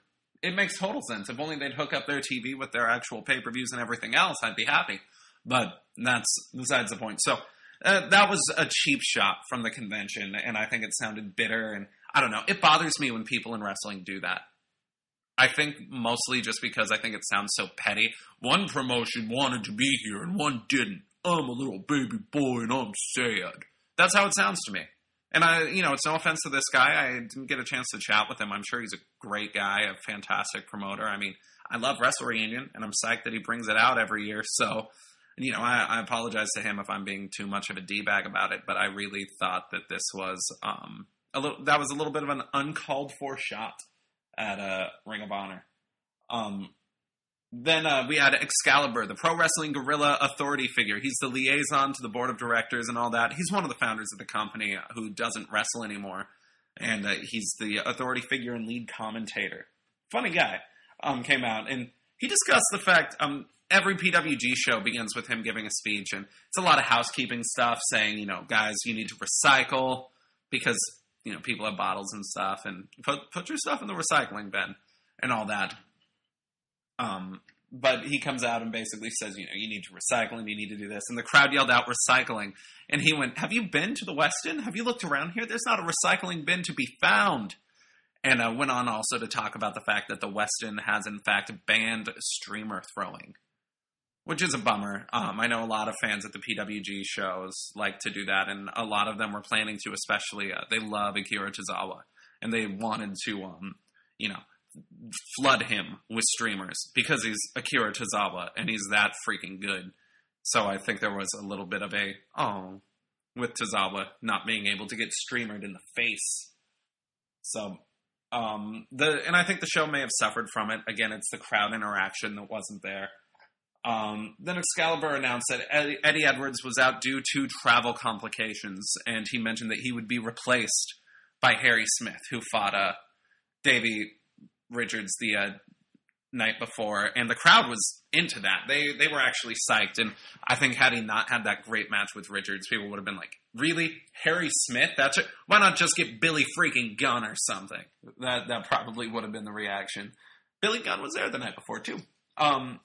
It makes total sense. If only they'd hook up their T V with their actual pay-per-views and everything else, I'd be happy. But that's besides the point. So uh, that was a cheap shot from the convention, and I think it sounded bitter. And I don't know. It bothers me when people in wrestling do that. I think mostly just because I think it sounds so petty. One promotion wanted to be here and one didn't. I'm a little baby boy and I'm sad. That's how it sounds to me. And I, you know, it's no offense to this guy. I didn't get a chance to chat with him. I'm sure he's a great guy, a fantastic promoter. I mean, I love Wrestle Reunion and I'm psyched that he brings it out every year. So, you know, I, I apologize to him if I'm being too much of a D-bag about it, but I really thought that this was, um, a little, that was a little bit of an uncalled for shot at uh, Ring of Honor. Um, Then uh, we had Excalibur, the Pro Wrestling Guerrilla authority figure. He's the liaison to the board of directors and all that. He's one of the founders of the company who doesn't wrestle anymore. And uh, he's the authority figure and lead commentator. Funny guy um, came out. And he discussed the fact um, every P W G show begins with him giving a speech. And it's a lot of housekeeping stuff saying, you know, guys, you need to recycle because, you know, people have bottles and stuff. And put, put your stuff in the recycling bin and all that. Um, but he comes out and basically says, you know, you need to recycle and you need to do this. And the crowd yelled out recycling. And he went, have you been to the West End? Have you looked around here? There's not a recycling bin to be found. And uh, went on also to talk about the fact that the West End has in fact banned streamer throwing. which is a bummer. Um, I know a lot of fans at the P W G shows like to do that, and a lot of them were planning to, especially, uh, they love Akira Tozawa, and they wanted to, um, you know, flood him with streamers because he's Akira Tozawa, and he's that freaking good. So I think there was a little bit of a, oh, with Tozawa not being able to get streamered in the face. So, um, the and I think the show may have suffered from it. Again, it's the crowd interaction that wasn't there. Um, then Excalibur announced that Eddie, Eddie Edwards was out due to travel complications, and he mentioned that he would be replaced by Harry Smith, who fought uh, Davey Richards the uh, night before, and the crowd was into that. They they were actually psyched, and I think had he not had that great match with Richards, people would have been like, really? Harry Smith? That's it? Why not just get Billy freaking Gunn or something? That that probably would have been the reaction. Billy Gunn was there the night before, too. Um,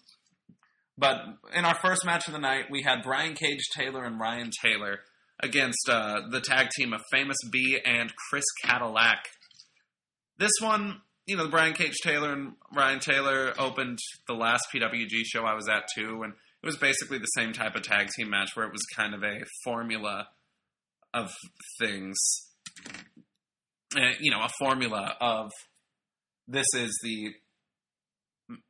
but in our first match of the night, we had Brian Cage Taylor and Ryan Taylor against uh, the tag team of Famous B and Chris Cadillac. This one... You know, Brian Cage Taylor and Ryan Taylor opened the last P W G show I was at, too, and it was basically the same type of tag team match where it was kind of a formula of things. And, you know, a formula of this is the,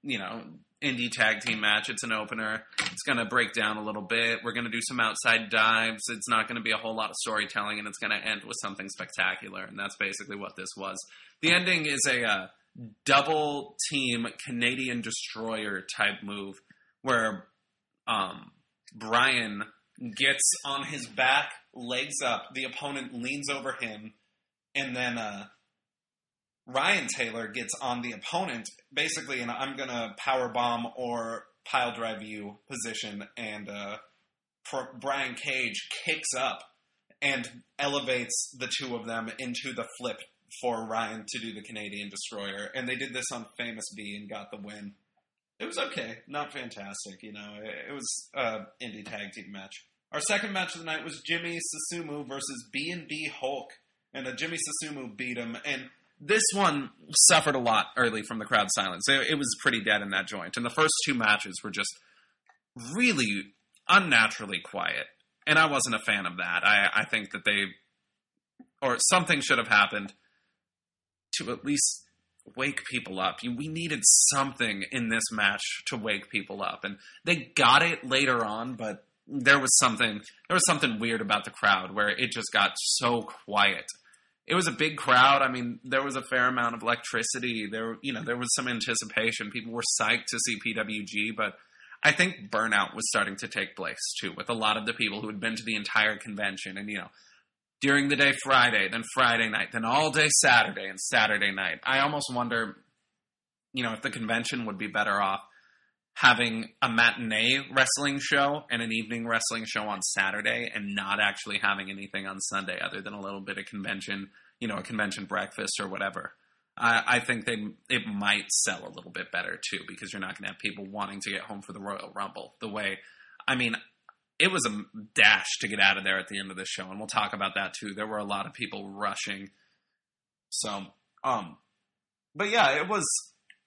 you know, indie tag team match. It's an opener. It's going to break down a little bit. We're going to do some outside dives. It's not going to be a whole lot of storytelling, and it's going to end with something spectacular, and that's basically what this was. The ending is a uh, double-team Canadian Destroyer type move where um, Brian gets on his back, legs up, the opponent leans over him, and then uh, Ryan Taylor gets on the opponent, basically, and I'm going to powerbomb or piledrive you position, and uh, Pro- Brian Cage kicks up and elevates the two of them into the flip for Ryan to do the Canadian Destroyer, and they did this on Famous B and got the win. It was okay. Not fantastic, you know. It, it was an indie tag team match. Our second match of the night was Jimmy Susumu versus B and B Hulk, and uh, Jimmy Susumu beat him, and this one suffered a lot early from the crowd silence. It, it was pretty dead in that joint, and the first two matches were just really unnaturally quiet, and I wasn't a fan of that. I, I think that they... or something should have happened to at least wake people up. We needed something in this match to wake people up. And they got it later on, but there was something there was something weird about the crowd where it just got so quiet. It was a big crowd. I mean, there was a fair amount of electricity. There, you know, there was some anticipation. People were psyched to see P W G, but I think burnout was starting to take place, too, with a lot of the people who had been to the entire convention and, you know, during the day Friday, then Friday night, then all day Saturday and Saturday night. I almost wonder, you know, if the convention would be better off having a matinee wrestling show and an evening wrestling show on Saturday and not actually having anything on Sunday other than a little bit of convention, you know, a convention breakfast or whatever. I, I think they it might sell a little bit better, too, because you're not going to have people wanting to get home for the Royal Rumble the way, I mean... It was a dash to get out of there at the end of the show, and we'll talk about that, too. There were a lot of people rushing. So, um... But, yeah, it was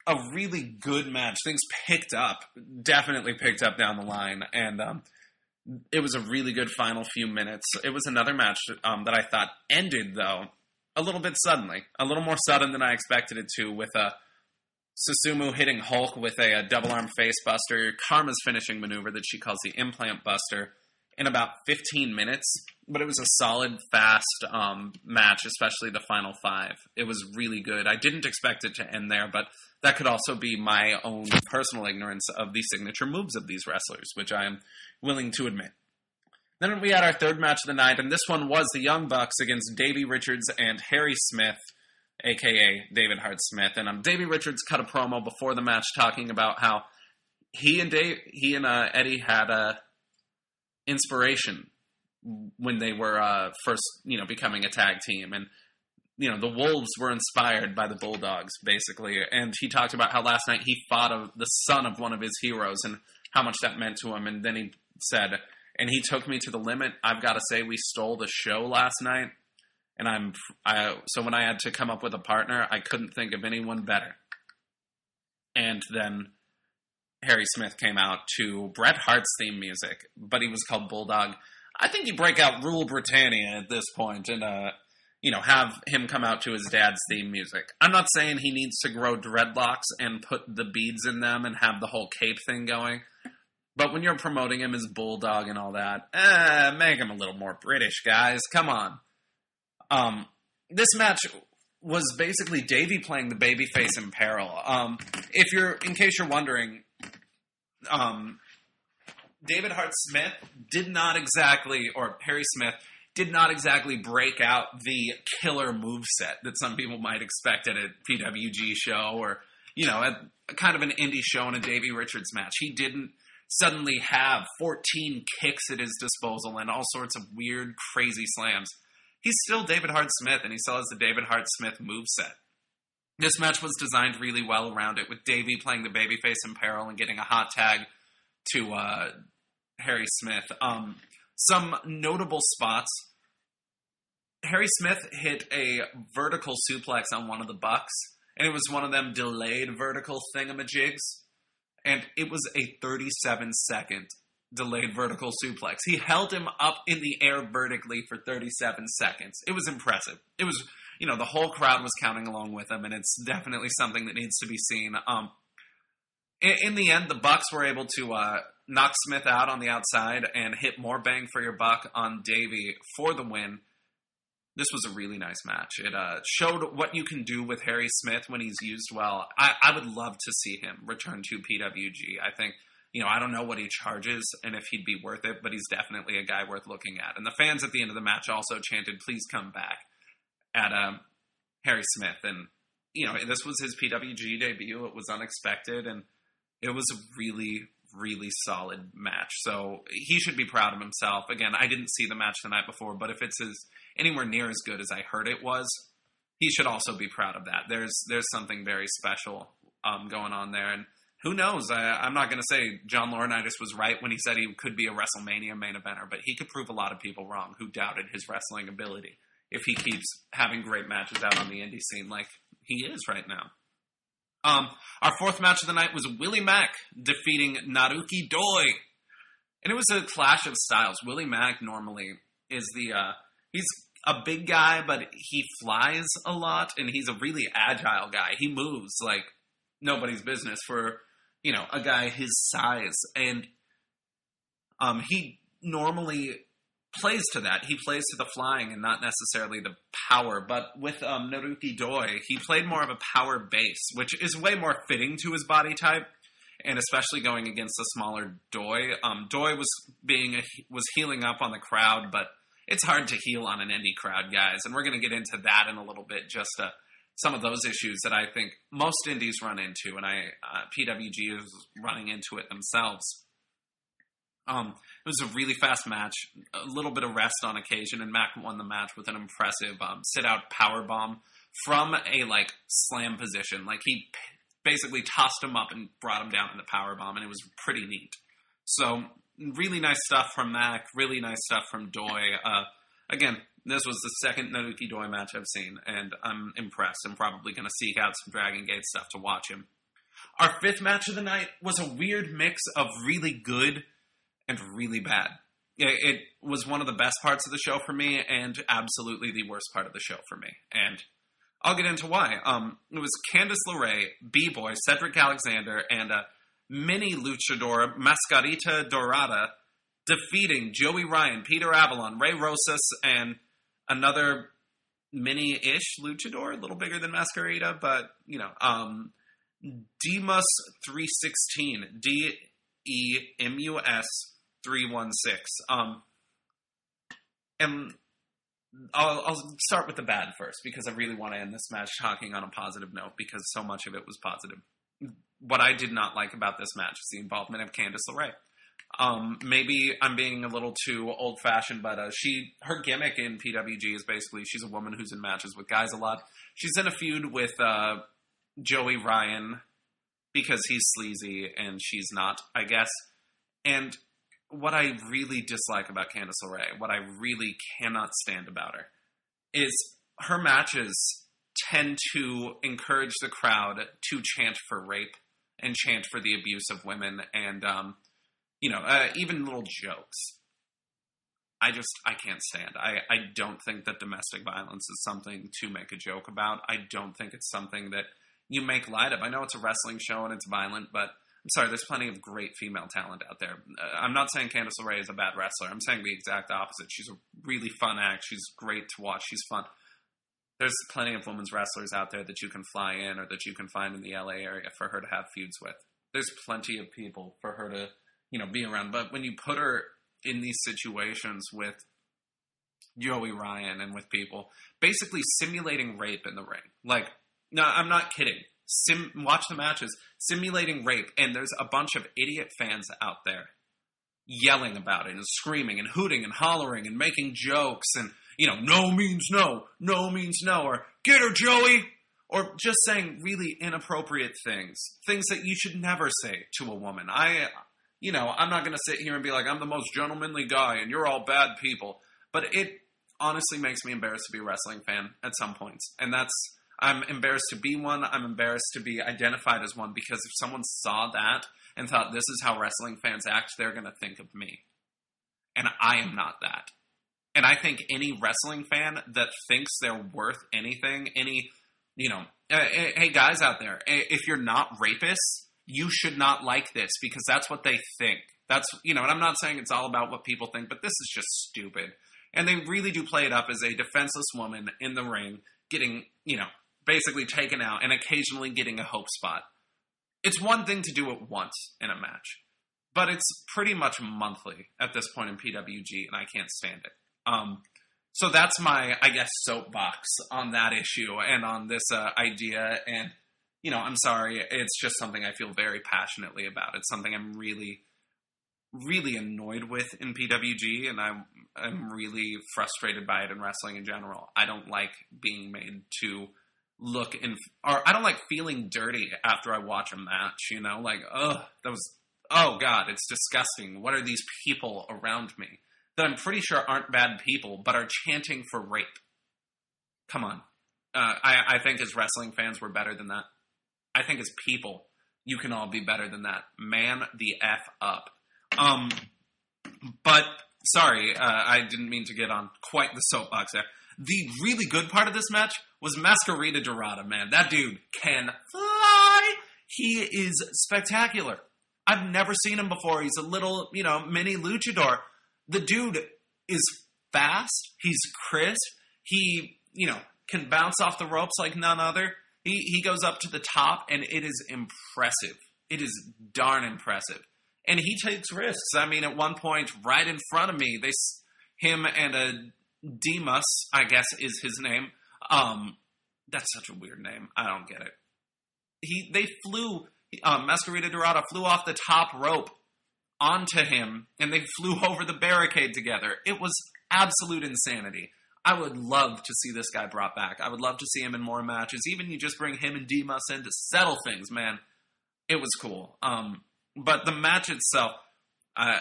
a really good match. Things picked up. Definitely picked up down the line. And um, it was a really good final few minutes. It was another match um, that I thought ended, though, a little bit suddenly. A little more sudden than I expected it to, with a... Susumu hitting Hulk with a, a double-arm face buster, Karma's finishing maneuver that she calls the implant buster, in about fifteen minutes. But it was a solid, fast um, match, especially the final five. It was really good. I didn't expect it to end there, but that could also be my own personal ignorance of the signature moves of these wrestlers, which I am willing to admit. Then we had our third match of the night, and this one was the Young Bucks against Davey Richards and Harry Smith, a k a. David Hart Smith. And um, Davey Richards cut a promo before the match talking about how he and Dave, he and uh, Eddie had uh, inspiration when they were uh, first, you know, becoming a tag team. And, you know, the Wolves were inspired by the Bulldogs, basically. And he talked about how last night he fought a, the son of one of his heroes and how much that meant to him. And then he said, and he took me to the limit. I've got to say we stole the show last night. And I'm, I, so when I had to come up with a partner, I couldn't think of anyone better. And then Harry Smith came out to Bret Hart's theme music, but he was called Bulldog. I think you break out Rule Britannia at this point and, uh, you know, have him come out to his dad's theme music. I'm not saying he needs to grow dreadlocks and put the beads in them and have the whole cape thing going. But when you're promoting him as Bulldog and all that, eh, make him a little more British, guys. Come on. Um, this match was basically Davey playing the babyface in peril. Um, if you're, in case you're wondering, um, David Hart Smith did not exactly, or Harry Smith did not exactly break out the killer moveset that some people might expect at a P W G show or, you know, at a, kind of an indie show in a Davey Richards match. He didn't suddenly have fourteen kicks at his disposal and all sorts of weird, crazy slams. He's still David Hart Smith, and he still has the David Hart Smith moveset. This match was designed really well around it, with Davey playing the babyface in peril and getting a hot tag to uh, Harry Smith. Um, some notable spots. Harry Smith hit a vertical suplex on one of the Bucks, and it was one of them delayed vertical thingamajigs. And it was a thirty-seven second delayed vertical suplex. He held him up in the air vertically for thirty-seven seconds. It was impressive. It was, you know, the whole crowd was counting along with him, and it's definitely something that needs to be seen. Um, in, in the end, the Bucks were able to uh, knock Smith out on the outside and hit more bang for your buck on Davey for the win. This was a really nice match. It uh, showed what you can do with Harry Smith when he's used well. I, I would love to see him return to P W G. I think, you know, I don't know what he charges and if he'd be worth it, but he's definitely a guy worth looking at. And the fans at the end of the match also chanted, "Please come back," at um, Harry Smith. And, you know, this was his P W G debut. It was unexpected, and it was a really, really solid match. So he should be proud of himself. Again, I didn't see the match the night before, but if it's his... anywhere near as good as I heard it was, he should also be proud of that. There's there's something very special um, going on there. And who knows? I, I'm not going to say John Laurinaitis was right when he said he could be a WrestleMania main eventer, but he could prove a lot of people wrong who doubted his wrestling ability if he keeps having great matches out on the indie scene like he is right now. Um, our fourth match of the night was Willie Mack defeating Naruki Doi. And it was a clash of styles. Willie Mack normally is the... Uh, he's a big guy, but he flies a lot, and he's a really agile guy. He moves like nobody's business for, you know, a guy his size. And um, he normally plays to that. He plays to the flying and not necessarily the power. But with um, Naruki Doi, he played more of a power base, which is way more fitting to his body type, and especially going against a smaller Doi. Um, Doi was being a, was healing up on the crowd, but it's hard to heal on an indie crowd, guys, and we're going to get into that in a little bit, just uh, some of those issues that I think most indies run into, and I uh, P W G is running into it themselves. Um, it was a really fast match, a little bit of rest on occasion, and Mack won the match with an impressive um, sit-out powerbomb from a, like, slam position. Like, he basically tossed him up and brought him down in the powerbomb, and it was pretty neat. So... really nice stuff from Mack, really nice stuff from Doi. Uh, again, this was the second Naruki Doi match I've seen, and I'm impressed. I'm probably going to seek out some Dragon Gate stuff to watch him. Our fifth match of the night was a weird mix of really good and really bad. It, it was one of the best parts of the show for me, and absolutely the worst part of the show for me. And I'll get into why. Um, it was Candice LeRae, B-Boy, Cedric Alexander, and... Uh, mini luchador Mascarita Dorada defeating Joey Ryan, Peter Avalon, Rey Rosas, and another mini-ish luchador, a little bigger than Mascarita, but, you know, um, Demus three sixteen, D E M U S three one six. Um, and I'll, I'll start with the bad first, because I really want to end this match talking on a positive note, because so much of it was positive. What I did not like about this match is the involvement of Candice LeRae. Um, maybe I'm being a little too old-fashioned, but uh, she her gimmick in P W G is basically she's a woman who's in matches with guys a lot. She's in a feud with uh, Joey Ryan because he's sleazy and she's not, I guess. And what I really dislike about Candice LeRae, what I really cannot stand about her, is her matches tend to encourage the crowd to chant for rape and chant for the abuse of women and, um, you know, uh, even little jokes. I just, I can't stand. I, I don't think that domestic violence is something to make a joke about. I don't think it's something that you make light of. I know it's a wrestling show and it's violent, but I'm sorry, there's plenty of great female talent out there. Uh, I'm not saying Candice LeRae is a bad wrestler. I'm saying the exact opposite. She's a really fun act. She's great to watch. She's fun. There's plenty of women's wrestlers out there that you can fly in or that you can find in the L A area for her to have feuds with. There's plenty of people for her to, you know, be around. But when you put her in these situations with Joey Ryan and with people, basically simulating rape in the ring. Like, no, I'm not kidding. Sim, watch the matches, simulating rape, and there's a bunch of idiot fans out there yelling about it and screaming and hooting and hollering and making jokes and, you know, no means no, no means no, or get her, Joey, or just saying really inappropriate things, things that you should never say to a woman. I, you know, I'm not going to sit here and be like, I'm the most gentlemanly guy and you're all bad people, but it honestly makes me embarrassed to be a wrestling fan at some points, and that's, I'm embarrassed to be one. I'm embarrassed to be identified as one, because if someone saw that and thought this is how wrestling fans act, they're going to think of me. And I am not that. And I think any wrestling fan that thinks they're worth anything, any, you know, uh, hey guys out there, if you're not rapists, you should not like this, because that's what they think. That's, you know, and I'm not saying it's all about what people think, but this is just stupid. And they really do play it up as a defenseless woman in the ring getting, you know, basically taken out and occasionally getting a hope spot. It's one thing to do it once in a match, but it's pretty much monthly at this point in P W G, and I can't stand it. Um, so that's my, I guess, soapbox on that issue and on this uh, idea. And, you know, I'm sorry, it's just something I feel very passionately about. It's something I'm really, really annoyed with in P W G, and I'm, I'm really frustrated by it in wrestling in general. I don't like being made to look and, or I don't like feeling dirty after I watch a match, you know, like, oh, that was, oh God, it's disgusting. What are these people around me that I'm pretty sure aren't bad people, but are chanting for rape? Come on. Uh, I, I think as wrestling fans, we're better than that. I think as people, you can all be better than that. Man the F up. Um, but sorry, uh, I didn't mean to get on quite the soapbox there. The really good part of this match was Masquerita Dorada, man. That dude can fly. He is spectacular. I've never seen him before. He's a little, you know, mini luchador. The dude is fast. He's crisp. He, you know, can bounce off the ropes like none other. He he goes up to the top, and it is impressive. It is darn impressive. And he takes risks. I mean, at one point, right in front of me, they, him and a Demas, I guess is his name. Um, that's such a weird name. I don't get it. He, they flew, um, Masquerita Dorada flew off the top rope onto him, and they flew over the barricade together. It was absolute insanity. I would love to see this guy brought back. I would love to see him in more matches. Even you just bring him and Demas in to settle things, man. It was cool. Um, but the match itself, I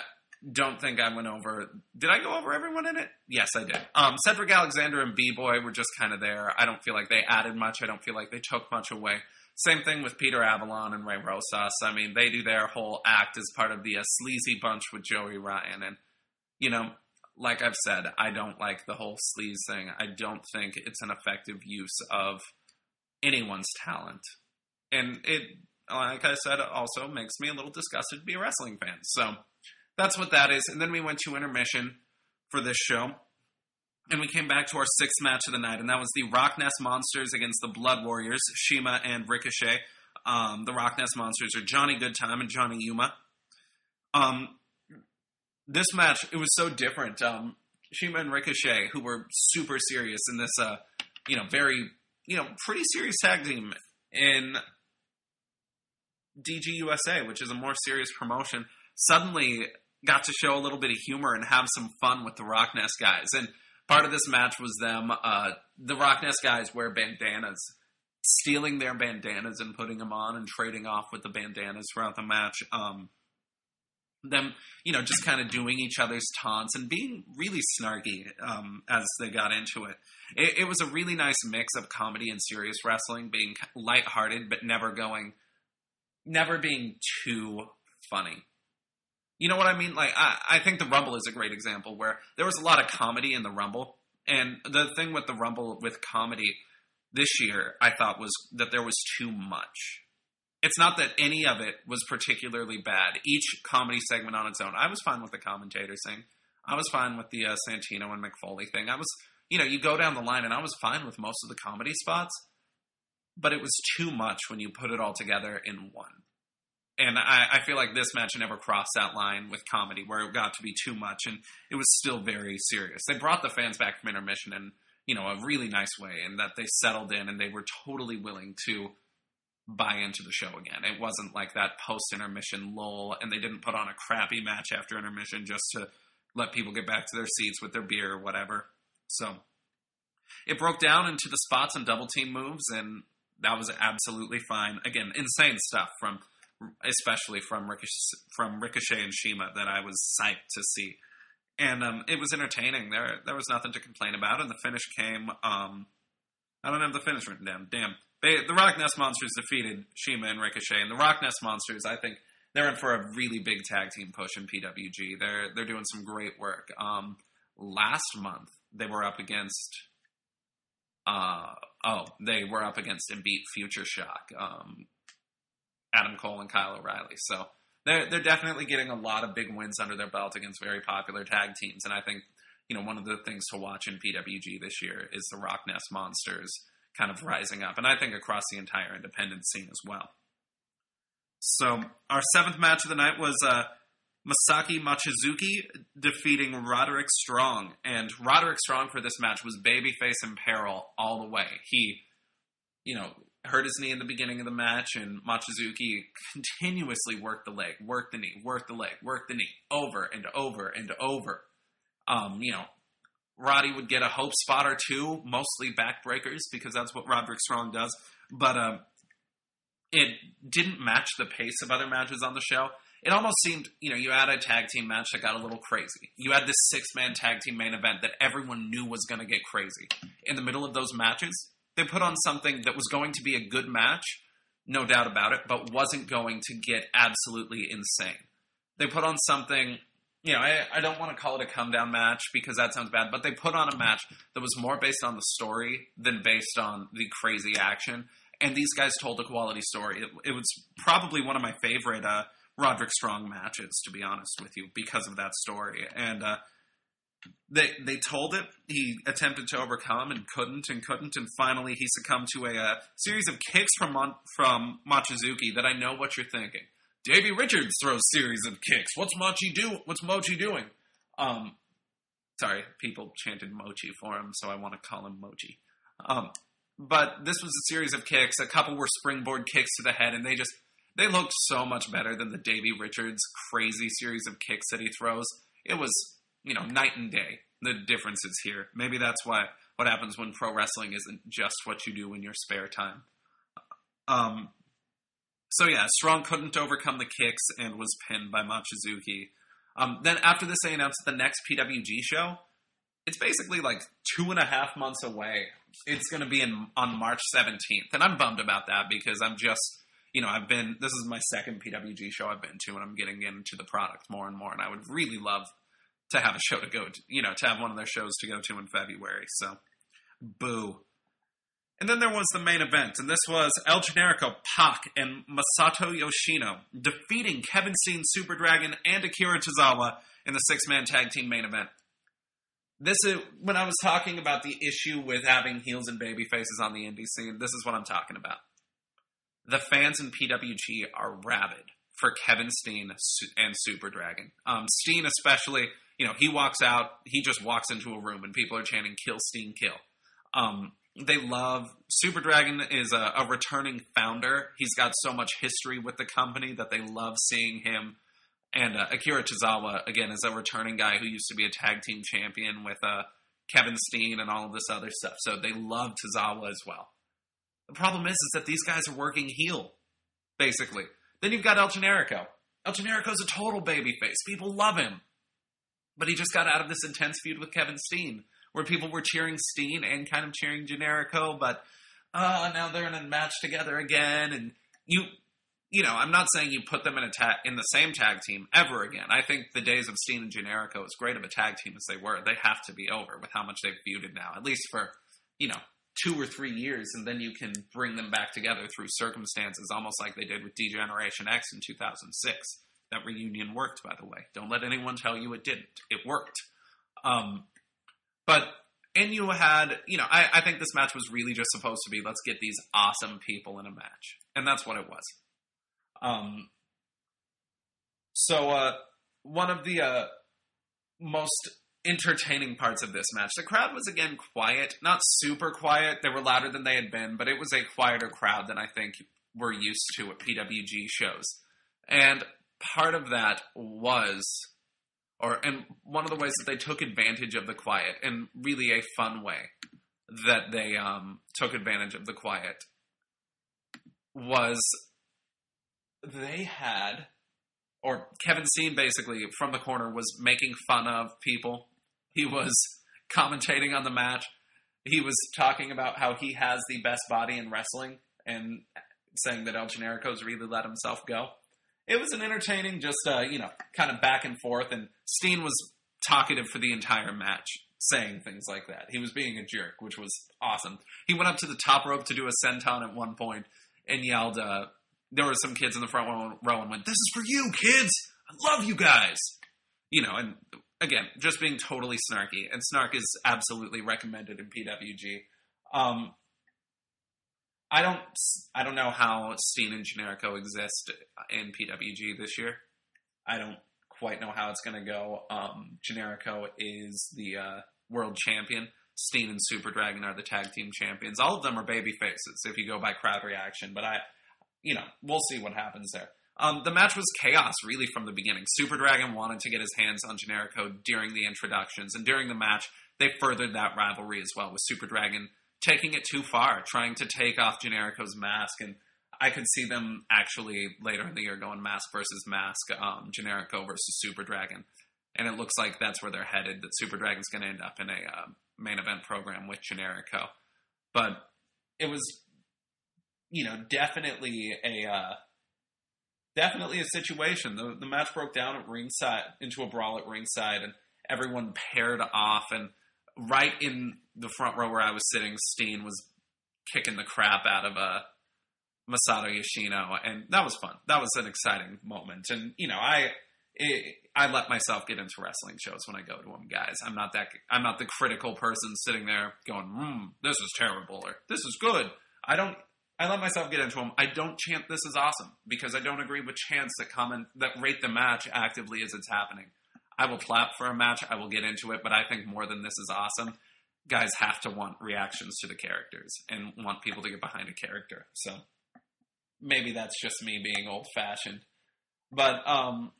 don't think I went over. Did I go over everyone in it? Yes, I did. Um, Cedric Alexander and B-Boy were just kind of there. I don't feel like they added much. I don't feel like they took much away. Same thing with Peter Avalon and Rey Rosas. I mean, they do their whole act as part of the uh, sleazy bunch with Joey Ryan. And, you know, like I've said, I don't like the whole sleaze thing. I don't think it's an effective use of anyone's talent. And it, like I said, also makes me a little disgusted to be a wrestling fan. So that's what that is. And then we went to intermission for this show. And we came back to our sixth match of the night, and that was the Rock Ness Monsters against the Blood Warriors, CIMA and Ricochet. Um, the Rock Ness Monsters are Johnny Goodtime and Johnny Yuma. Um, this match, it was so different. Um, CIMA and Ricochet, who were super serious in this, uh, you know, very, you know, pretty serious tag team in D G U S A, which is a more serious promotion, suddenly got to show a little bit of humor and have some fun with the Rock Ness guys. And part of this match was them, uh, the Rock Ness guys wear bandanas, stealing their bandanas and putting them on and trading off with the bandanas throughout the match. Um, them, you know, just kind of doing each other's taunts and being really snarky um, as they got into it. it. It was a really nice mix of comedy and serious wrestling, being lighthearted but never going never being too funny. You know what I mean? Like, I, I think the Rumble is a great example where there was a lot of comedy in the Rumble. And the thing with the Rumble with comedy this year, I thought, was that there was too much. It's not that any of it was particularly bad. Each comedy segment on its own. I was fine with the commentator thing. I was fine with the uh, Santino and McFoley thing. I was, you know, you go down the line and I was fine with most of the comedy spots. But it was too much when you put it all together in one. And I, I feel like this match never crossed that line with comedy where it got to be too much and it was still very serious. They brought the fans back from intermission in, you know, a really nice way, and that they settled in and they were totally willing to buy into the show again. It wasn't like that post-intermission lull, and they didn't put on a crappy match after intermission just to let people get back to their seats with their beer or whatever. So it broke down into the spots and double team moves, and that was absolutely fine. Again, insane stuff from... especially from Ricochet, from Ricochet and CIMA, that I was psyched to see. And um, it was entertaining. There there was nothing to complain about, and the finish came... Um, I don't have the finish written down. Damn. They, the Rock Ness Monsters defeated CIMA and Ricochet, and the Rock Ness Monsters, I think, they're in for a really big tag team push in P W G. They're, they're doing some great work. Um, last month, they were up against... Uh, oh, they were up against and beat Future Shock, um... Adam Cole and Kyle O'Reilly. So they're, they're definitely getting a lot of big wins under their belt against very popular tag teams. And I think, you know, one of the things to watch in P W G this year is the Rock Ness Monsters kind of rising up. And I think across the entire independent scene as well. So our seventh match of the night was uh, Masaaki Mochizuki defeating Roderick Strong. And Roderick Strong for this match was babyface in peril all the way. He, you know... hurt his knee in the beginning of the match, and Mochizuki continuously worked the leg, worked the knee, worked the leg, worked the knee, over and over and over. Um, you know, Roddy would get a hope spot or two, mostly backbreakers, because that's what Roderick Strong does. But uh, it didn't match the pace of other matches on the show. It almost seemed, you know, you had a tag team match that got a little crazy. You had this six-man tag team main event that everyone knew was going to get crazy. In the middle of those matches... they put on something that was going to be a good match, no doubt about it, but wasn't going to get absolutely insane. They put on something, you know, I, I don't want to call it a come-down match because that sounds bad, but they put on a match that was more based on the story than based on the crazy action, and these guys told a quality story. It, it was probably one of my favorite uh, Roderick Strong matches, to be honest with you, because of that story, and... uh They they told it, he attempted to overcome and couldn't and couldn't, and finally he succumbed to a, a series of kicks from Mon- from Mochizuki that I know what you're thinking. Davey Richards throws series of kicks. What's Mochi do? What's Mochi doing? Um, sorry, people chanted Mochi for him, so I want to call him Mochi. Um, but this was a series of kicks. A couple were springboard kicks to the head, and they just, they looked so much better than the Davey Richards crazy series of kicks that he throws. It was... you know, night and day, the differences here. Maybe that's why what happens when pro wrestling isn't just what you do in your spare time. Um, so yeah, Strong couldn't overcome the kicks and was pinned by Mochizuki. Um, then after this, they announced the next P W G show. It's basically like two and a half months away. It's going to be in on March seventeenth, and I'm bummed about that because I'm just, you know, I've been, this is my second P W G show I've been to, and I'm getting into the product more and more, and I would really love to have a show to go to, you know, to have one of their shows to go to in February, so boo. And then there was the main event, and this was El Generico, Pac, and Masato Yoshino defeating Kevin Steen, Super Dragon, and Akira Tozawa in the six-man tag team main event. This is, when I was talking about the issue with having heels and baby faces on the indie scene, this is what I'm talking about. The fans in P W G are rabid for Kevin Steen and Super Dragon. Um, Steen especially... you know, he walks out, he just walks into a room and people are chanting, kill, Steen, kill. Um, they love, Super Dragon is a, a returning founder. He's got so much history with the company that they love seeing him. And uh, Akira Tozawa, again, is a returning guy who used to be a tag team champion with uh, Kevin Steen and all of this other stuff. So they love Tozawa as well. The problem is, is that these guys are working heel, basically. Then you've got El Generico. El Generico's a total babyface. People love him. But he just got out of this intense feud with Kevin Steen, where people were cheering Steen and kind of cheering Generico, but uh, now they're in a match together again, and you you know, I'm not saying you put them in a ta- in the same tag team ever again. I think the days of Steen and Generico, as great of a tag team as they were, they have to be over with how much they've feuded now, at least for, you know, two or three years, and then you can bring them back together through circumstances, almost like they did with D-Generation X in two thousand six. That reunion worked, by the way. Don't let anyone tell you it didn't. It worked. Um, but, and you had, you know, I, I think this match was really just supposed to be, let's get these awesome people in a match. And that's what it was. Um, so, uh, one of the, uh, most entertaining parts of this match, the crowd was again quiet, not super quiet. They were louder than they had been, but it was a quieter crowd than I think we're used to at P W G shows. And part of that was, or, and one of the ways that they took advantage of the quiet, and really a fun way that they, um, took advantage of the quiet, was they had, or Kevin Steen basically from the corner was making fun of people. He was commentating on the match. He was talking about how he has the best body in wrestling and saying that El Generico's really let himself go. It was an entertaining, just, uh, you know, kind of back and forth, and Steen was talkative for the entire match, saying things like that. He was being a jerk, which was awesome. He went up to the top rope to do a senton at one point and yelled, uh, there were some kids in the front row and went, "This is for you, kids! I love you guys!" You know, and again, just being totally snarky, and snark is absolutely recommended in P W G. Um... I don't I don't know how Steen and Generico exist in P W G this year. I don't quite know how it's going to go. Um, Generico is the uh, world champion. Steen and Super Dragon are the tag team champions. All of them are baby faces if you go by crowd reaction. But, I, you know, we'll see what happens there. Um, the match was chaos, really, from the beginning. Super Dragon wanted to get his hands on Generico during the introductions. And during the match, they furthered that rivalry as well with Super Dragon taking it too far, trying to take off Generico's mask, and I could see them actually later in the year going mask versus mask, um, Generico versus Super Dragon, and it looks like that's where they're headed, that Super Dragon's going to end up in a uh, main event program with Generico. But it was, you know, definitely a uh, definitely a situation. The, the match broke down at ringside, into a brawl at ringside, and everyone paired off, and right in the front row where I was sitting, Steen was kicking the crap out of uh, Masato Yoshino, and that was fun. That was an exciting moment, and you know, I it, I let myself get into wrestling shows when I go to them, guys. I'm not that I'm not the critical person sitting there going, mm, "This is terrible" or "This is good." I don't. I let myself get into them. I don't chant "This is awesome" because I don't agree with chants that comment that rate the match actively as it's happening. I will clap for a match. I will get into it, but I think more than "this is awesome," guys have to want reactions to the characters and want people to get behind a character. So maybe that's just me being old-fashioned. But, um,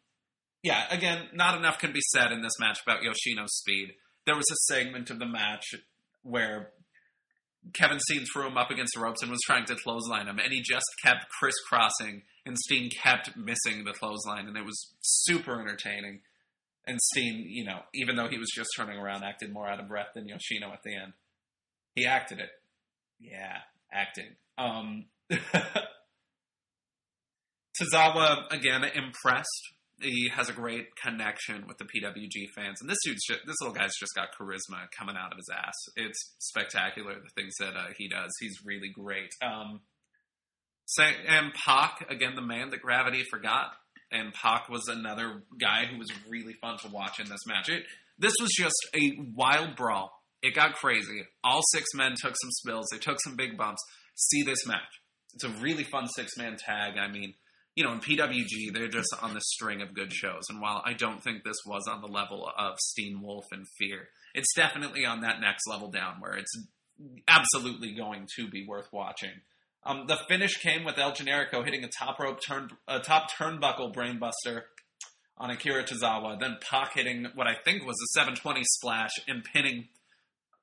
yeah, again, not enough can be said in this match about Yoshino's speed. There was a segment of the match where Kevin Steen threw him up against the ropes and was trying to clothesline him, and he just kept crisscrossing, and Steen kept missing the clothesline, and it was super entertaining. And Steen, you know, even though he was just turning around, acted more out of breath than Yoshino at the end. He acted it. Yeah, acting. Um, Tozawa, again, impressed. He has a great connection with the P W G fans. And this dude's just, this little guy's just got charisma coming out of his ass. It's spectacular, the things that uh, he does. He's really great. Um, and Pac, again, the man that gravity forgot. And Pac was another guy who was really fun to watch in this match. It, this was just a wild brawl. It got crazy. All six men took some spills. They took some big bumps. See this match. It's a really fun six-man tag. I mean, you know, in P W G, they're just on the string of good shows. And while I don't think this was on the level of Steen Wolf and Fear, it's definitely on that next level down where it's absolutely going to be worth watching. Um, the finish came with El Generico hitting a top rope turn, a top turnbuckle brainbuster on Akira Tozawa. Then Pac hitting what I think was a seven twenty splash and pinning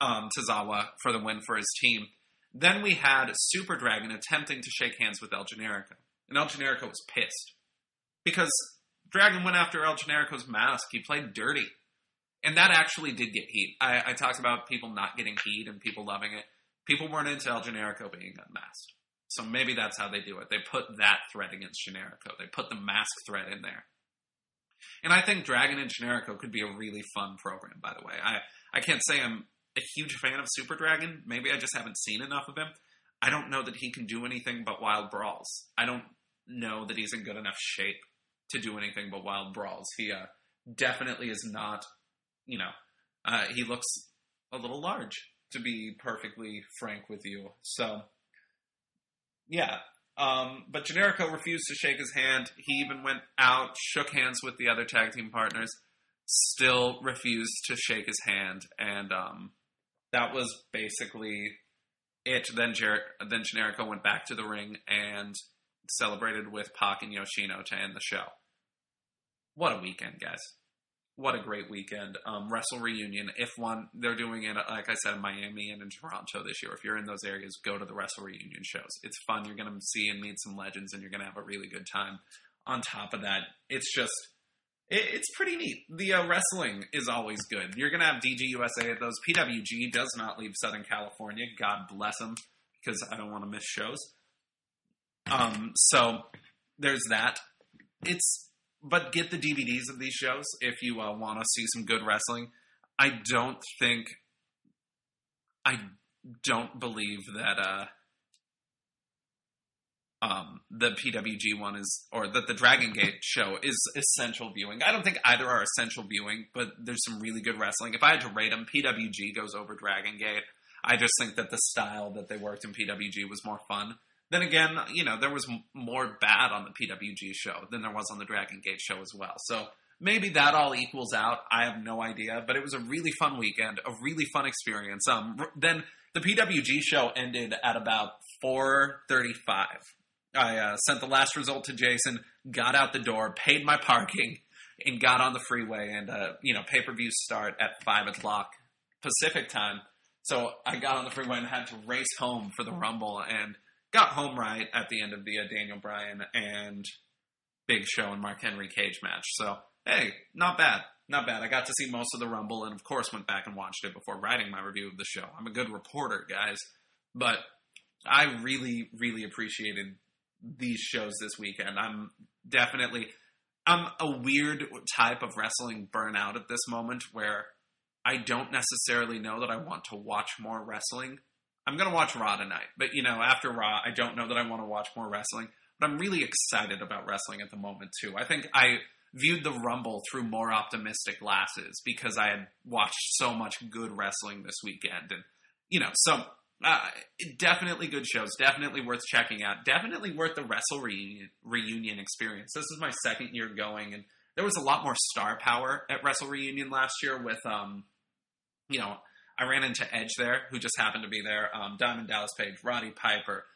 um, Tozawa for the win for his team. Then we had Super Dragon attempting to shake hands with El Generico, and El Generico was pissed because Dragon went after El Generico's mask. He played dirty, and that actually did get heat. I, I talked about people not getting heat and people loving it. People weren't into El Generico being unmasked. So maybe that's how they do it. They put that threat against Generico. They put the mask threat in there. And I think Dragon and Generico could be a really fun program, by the way. I, I can't say I'm a huge fan of Super Dragon. Maybe I just haven't seen enough of him. I don't know that he can do anything but wild brawls. I don't know that he's in good enough shape to do anything but wild brawls. He uh, definitely is not, you know, uh, he looks a little large, to be perfectly frank with you. So, yeah. Um, but Generico refused to shake his hand. He even went out, shook hands with the other tag team partners, still refused to shake his hand. And um, that was basically it. Then, Jer- then Generico went back to the ring and celebrated with Pac and Yoshino to end the show. What a weekend, guys. What a great weekend. Um, Wrestle Reunion, if one, they're doing it, like I said, in Miami and in Toronto this year. If you're in those areas, go to the Wrestle Reunion shows. It's fun. You're going to see and meet some legends, and you're going to have a really good time. On top of that, it's just, it, it's pretty neat. The uh, wrestling is always good. You're going to have D G U S A at those. P W G does not leave Southern California. God bless them, because I don't want to miss shows. Um, so there's that. It's, but get the D V Ds of these shows if you uh, want to see some good wrestling. I don't think, I don't believe that, uh, um, the P W G one is, or that the Dragon Gate show is essential viewing. I don't think either are essential viewing, but there's some really good wrestling. If I had to rate them, P W G goes over Dragon Gate. I just think that the style that they worked in P W G was more fun. Then again, you know, there was more bad on the P W G show than there was on the Dragon Gate show as well. So maybe that all equals out. I have no idea. But it was a really fun weekend, a really fun experience. Um, then the P W G show ended at about four thirty-five. I uh, sent the last result to Jason, got out the door, paid my parking, and got on the freeway. And, uh, you know, pay-per-views start at five o'clock Pacific time. So I got on the freeway and had to race home for the Rumble, and got home right at the end of the uh, Daniel Bryan and Big Show and Mark Henry cage match. So, hey, not bad. Not bad. I got to see most of the Rumble and, of course, went back and watched it before writing my review of the show. I'm a good reporter, guys. But I really, really appreciated these shows this weekend. I'm definitely I'm a weird type of wrestling burnout at this moment where I don't necessarily know that I want to watch more wrestling. I'm going to watch Raw tonight, but, you know, after Raw, I don't know that I want to watch more wrestling, but I'm really excited about wrestling at the moment, too. I think I viewed the Rumble through more optimistic glasses because I had watched so much good wrestling this weekend, and, you know, so uh, definitely good shows, definitely worth checking out, definitely worth the Wrestle Reunion, reunion experience. This is my second year going, and there was a lot more star power at Wrestle Reunion last year with, um, you know, I ran into Edge there, who just happened to be there. Um, Diamond Dallas Page, Roddy Piper,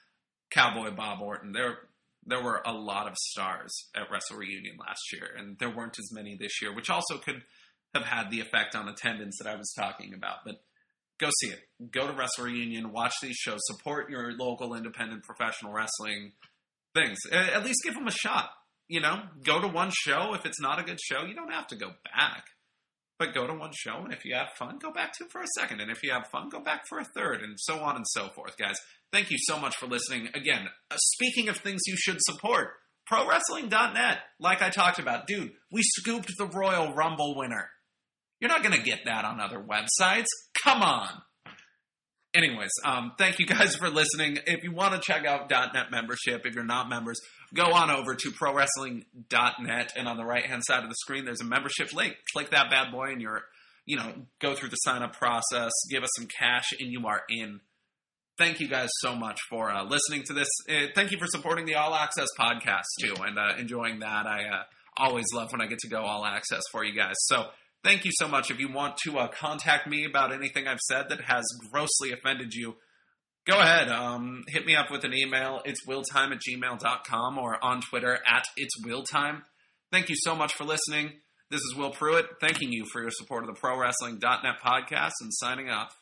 Cowboy Bob Orton. There there were a lot of stars at Wrestle Reunion last year, and there weren't as many this year, which also could have had the effect on attendance that I was talking about. But go see it. Go to Wrestle Reunion, watch these shows, support your local independent professional wrestling things. At least give them a shot, you know? Go to one show. If it's not a good show, you don't have to go back. But go to one show, and if you have fun, go back to it for a second. And if you have fun, go back for a third, and so on and so forth, guys. Thank you so much for listening. Again, uh, speaking of things you should support, Pro Wrestling dot net, like I talked about. Dude, we scooped the Royal Rumble winner. You're not going to get that on other websites. Come on. Anyways, um, thank you guys for listening. If you want to check out .net membership, if you're not members, go on over to Pro Wrestling dot net, and on the right-hand side of the screen, there's a membership link. Click that bad boy, and you're, you know, go through the sign-up process, give us some cash, and you are in. Thank you guys so much for uh, listening to this. Uh, thank you for supporting the All Access podcast, too, and uh, enjoying that. I uh, always love when I get to go All Access for you guys. So, thank you so much. If you want to uh, contact me about anything I've said that has grossly offended you, go ahead. Um, hit me up with an email. It's willtime at gmail dot com or on Twitter at itswilltime. Thank you so much for listening. This is Will Pruitt thanking you for your support of the Pro Wrestling dot net podcast and signing off.